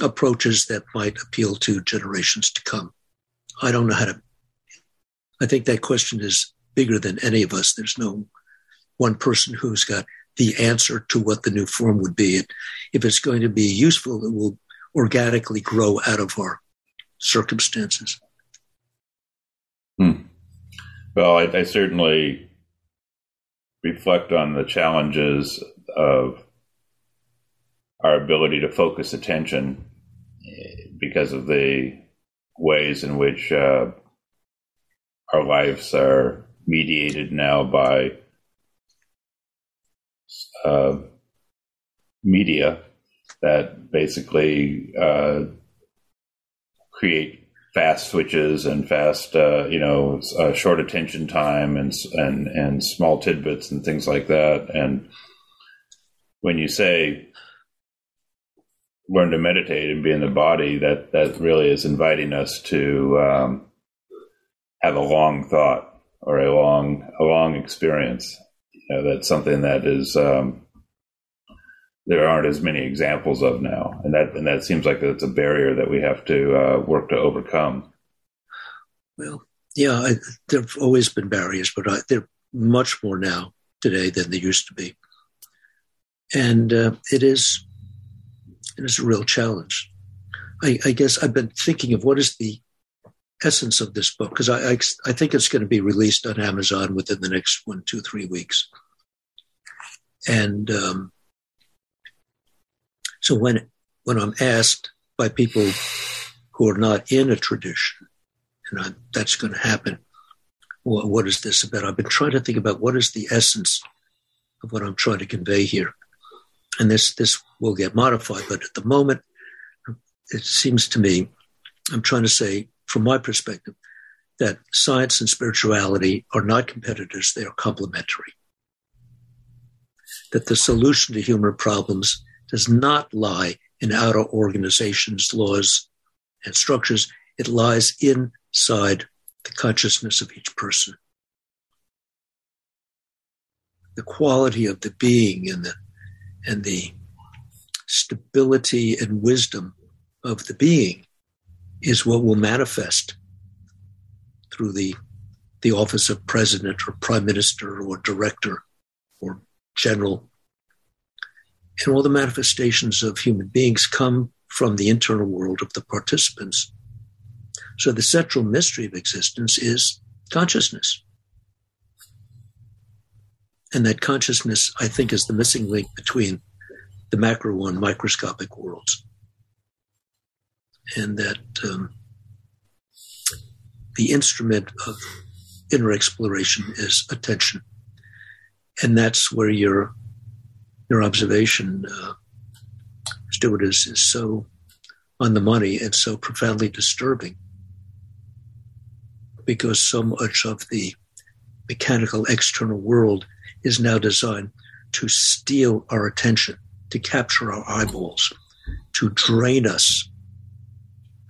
approaches that might appeal to generations to come. I don't know how to. I think that question is bigger than any of us. There's no one person who's got the answer to what the new form would be. And if it's going to be useful, it will organically grow out of our circumstances. Hmm. Well, I, I certainly reflect on the challenges of our ability to focus attention because of the ways in which uh, our lives are mediated now by uh, media that basically uh, create fast switches and fast, uh, you know, uh, short attention time and, and, and small tidbits and things like that. And when you say learn to meditate and be in the body, that, that really is inviting us to um, have a long thought or a long, a long experience. You know, that's something that is, um, there aren't as many examples of now. And that, and that seems like that's a barrier that we have to uh, work to overcome. Well, yeah, I, there've always been barriers, but I, they're much more now today than they used to be. And uh, it is, it is a real challenge. I, I guess I've been thinking of what is the essence of this book, because I, I, I think it's going to be released on Amazon within the next one, two, three weeks. And, um, So when when I'm asked by people who are not in a tradition, and I, that's going to happen, well, what is this about? I've been trying to think about what is the essence of what I'm trying to convey here. And this this will get modified, but at the moment, it seems to me, I'm trying to say, from my perspective, that science and spirituality are not competitors, they are complementary. That the solution to human problems does not lie in outer organizations, laws, and structures. It lies inside the consciousness of each person. The quality of the being and the and the stability and wisdom of the being is what will manifest through the the office of president or prime minister or director or general. And all the manifestations of human beings come from the internal world of the participants. So the central mystery of existence is consciousness. And that consciousness, I think, is the missing link between the macro and microscopic worlds. And that um, the instrument of inner exploration is attention. And that's where you're Your observation, uh, Stuart, is, is so on the money and so profoundly disturbing, because so much of the mechanical external world is now designed to steal our attention, to capture our eyeballs, to drain us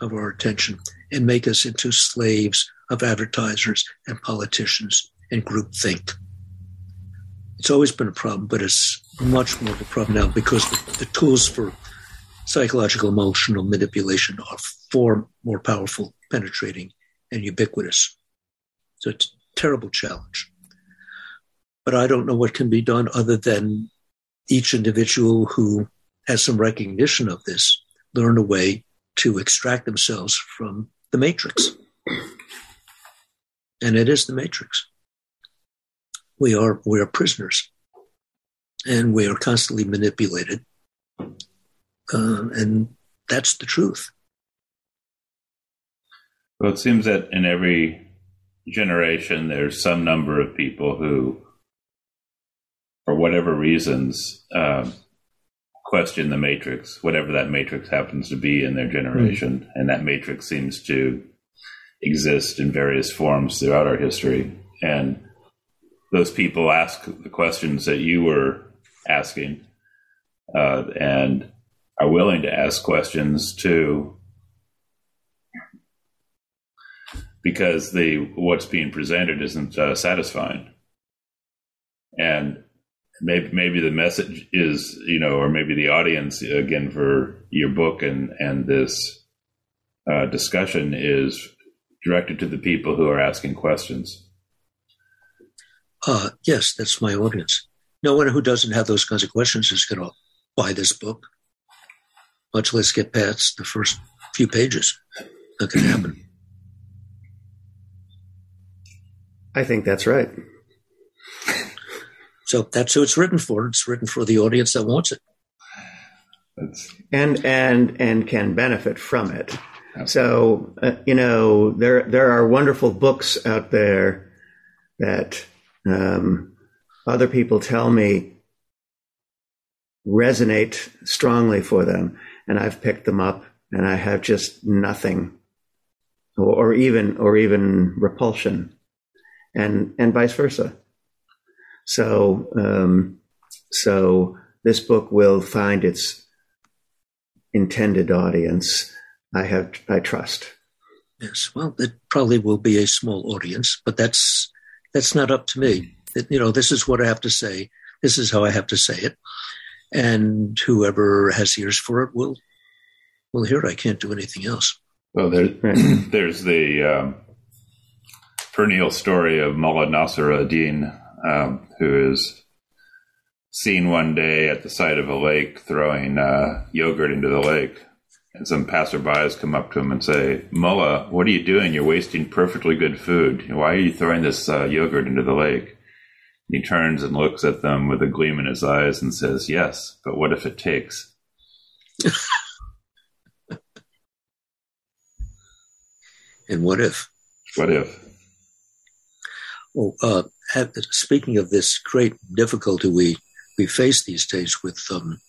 of our attention and make us into slaves of advertisers and politicians and groupthink. It's always been a problem, but it's much more of a problem now because the, the tools for psychological emotional manipulation are far more powerful, penetrating, and ubiquitous. So it's a terrible challenge. But I don't know what can be done other than each individual who has some recognition of this learn a way to extract themselves from the matrix. And it is the matrix. We are we are prisoners, and we are constantly manipulated, uh, and that's the truth. Well, it seems that in every generation, there's some number of people who, for whatever reasons, um, question the matrix, whatever that matrix happens to be in their generation, mm-hmm. and that matrix seems to exist in various forms throughout our history, and those people ask the questions that you were asking, uh, and are willing to ask questions too, because the what's being presented isn't uh, satisfying. And maybe maybe the message is, you know, or maybe the audience again for your book and and this uh, discussion is directed to the people who are asking questions. Uh, yes, that's my audience. No one who doesn't have those kinds of questions is going to buy this book, much less get past the first few pages. That can happen. I think that's right. So that's who it's written for. It's written for the audience that wants it. That's... And and and can benefit from it. Absolutely. So, uh, you know, there there are wonderful books out there that... Um, other people tell me resonate strongly for them, and I've picked them up, and I have just nothing, or, or even or even repulsion, and and vice versa. So um, so this book will find its intended audience. I have I trust. Yes, well, it probably will be a small audience, but that's. That's not up to me. It, you know, this is what I have to say. This is how I have to say it. And whoever has ears for it will will hear it. I can't do anything else. Well, there, there's the um, perennial story of Mullah Nasruddin, um, who is seen one day at the side of a lake throwing uh, yogurt into the lake. And some passerbys come up to him and say, "Mullah, what are you doing? You're wasting perfectly good food. Why are you throwing this uh, yogurt into the lake?" And he turns and looks at them with a gleam in his eyes and says, "Yes, but what if it takes?" And what if? What if? Well, uh, have, speaking of this great difficulty we, we face these days with um,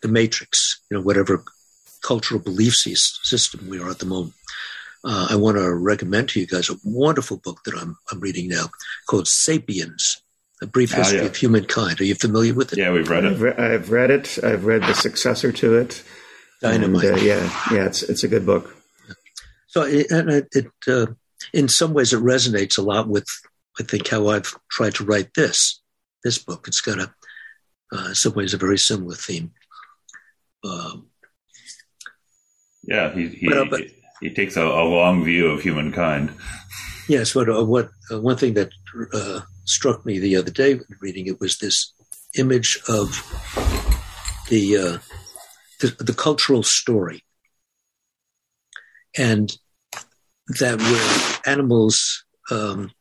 the matrix, you know, whatever cultural belief system we are at the moment. Uh, I want to recommend to you guys a wonderful book that I'm, I'm reading now called Sapiens, A Brief oh, History yeah. of Humankind. Are you familiar with it? Yeah, we've read I've it. Re- I've read it. I've read the successor to it. Dynamite. And, uh, yeah, yeah, it's it's a good book. So it, and it, it uh, in some ways it resonates a lot with, I think, how I've tried to write this, this book. It's got a, uh, in some ways, a very similar theme. Um, Yeah, he he, but, uh, but, he takes a, a long view of humankind. Yes, but uh, what uh, one thing that uh, struck me the other day when reading it was this image of the uh, the, the cultural story, and that where animals, um,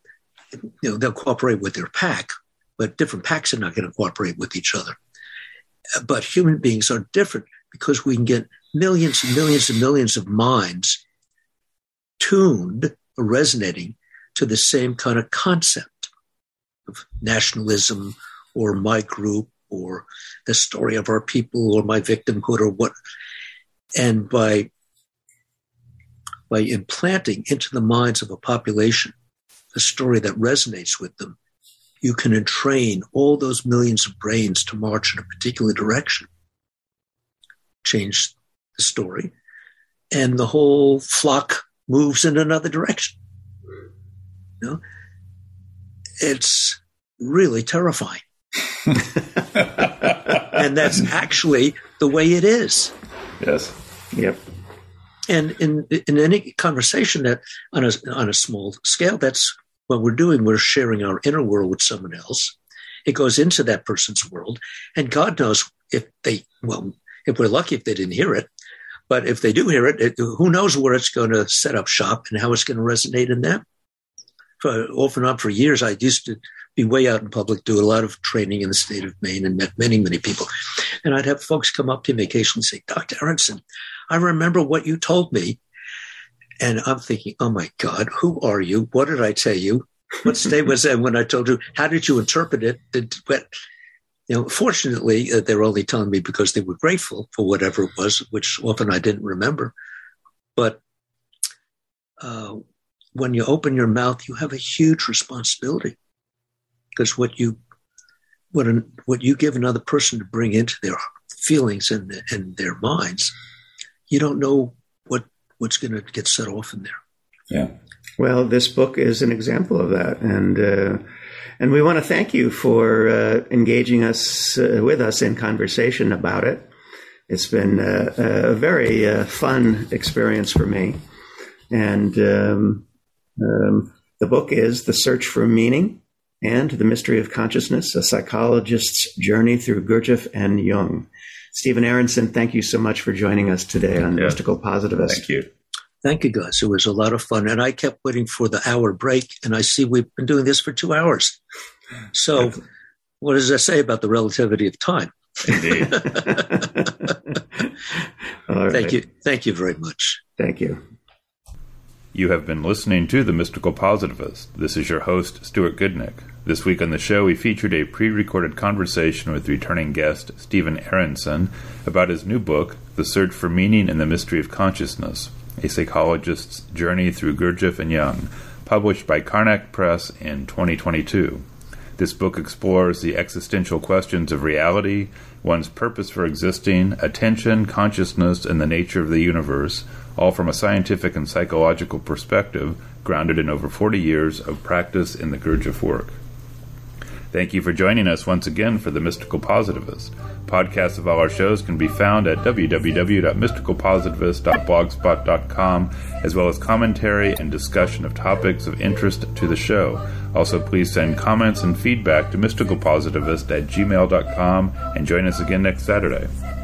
you know, they'll cooperate with their pack, but different packs are not going to cooperate with each other. But human beings are different because we can get millions and millions and millions of minds tuned or resonating to the same kind of concept of nationalism or my group or the story of our people or my victimhood or what. And by, by implanting into the minds of a population a story that resonates with them, you can entrain all those millions of brains to march in a particular direction, change the story, and the whole flock moves in another direction. You know? It's really terrifying. And that's actually the way it is. Yes. Yep. And in in any conversation that on a on a small scale, that's what we're doing. We're sharing our inner world with someone else. It goes into that person's world, and God knows if they well, if we're lucky, if they didn't hear it. But if they do hear it, it who knows where it's going to set up shop and how it's going to resonate in them. For off and on for years, I used to be way out in public, do a lot of training in the state of Maine, and met many, many people. And I'd have folks come up to me occasionally and say, "Doctor Aronson, I remember what you told me." And I'm thinking, oh my God, who are you? What did I tell you? What state was that when I told you? How did you interpret it? But, you know, fortunately, uh, they were only telling me because they were grateful for whatever it was, which often I didn't remember. But uh, when you open your mouth, you have a huge responsibility, because what you what an, what you give another person to bring into their feelings and and their minds, you don't know what what's going to get set off in there. Yeah. Well, this book is an example of that, and uh, and we want to thank you for uh, engaging us uh, with us in conversation about it. It's been uh, a very uh, fun experience for me, and um, um, the book is "The Search for Meaning and the Mystery of Consciousness: A Psychologist's Journey Through Gurdjieff and Jung." Stephen Aronson, thank you so much for joining us today on yeah. The Mystical Positivist. Thank you. Thank you, guys. It was a lot of fun. And I kept waiting for the hour break, and I see we've been doing this for two hours. So what does that say about the relativity of time? Indeed. All right. Thank you. Thank you very much. Thank you. You have been listening to The Mystical Positivist. This is your host, Stuart Goodnick. This week on the show, we featured a pre-recorded conversation with returning guest Stephen Aronson about his new book, The Search for Meaning and the Mystery of Consciousness, A Psychologist's Journey Through Gurdjieff and Jung, published by Karnac Press in twenty twenty-two. This book explores the existential questions of reality, one's purpose for existing, attention, consciousness, and the nature of the universe, all from a scientific and psychological perspective, grounded in over forty years of practice in the Gurdjieff work. Thank you for joining us once again for The Mystical Positivist. Podcasts of all our shows can be found at w w w dot mystical positivist dot blogspot dot com, as well as commentary and discussion of topics of interest to the show. Also, please send comments and feedback to mysticalpositivist at gmail dot com and join us again next Saturday.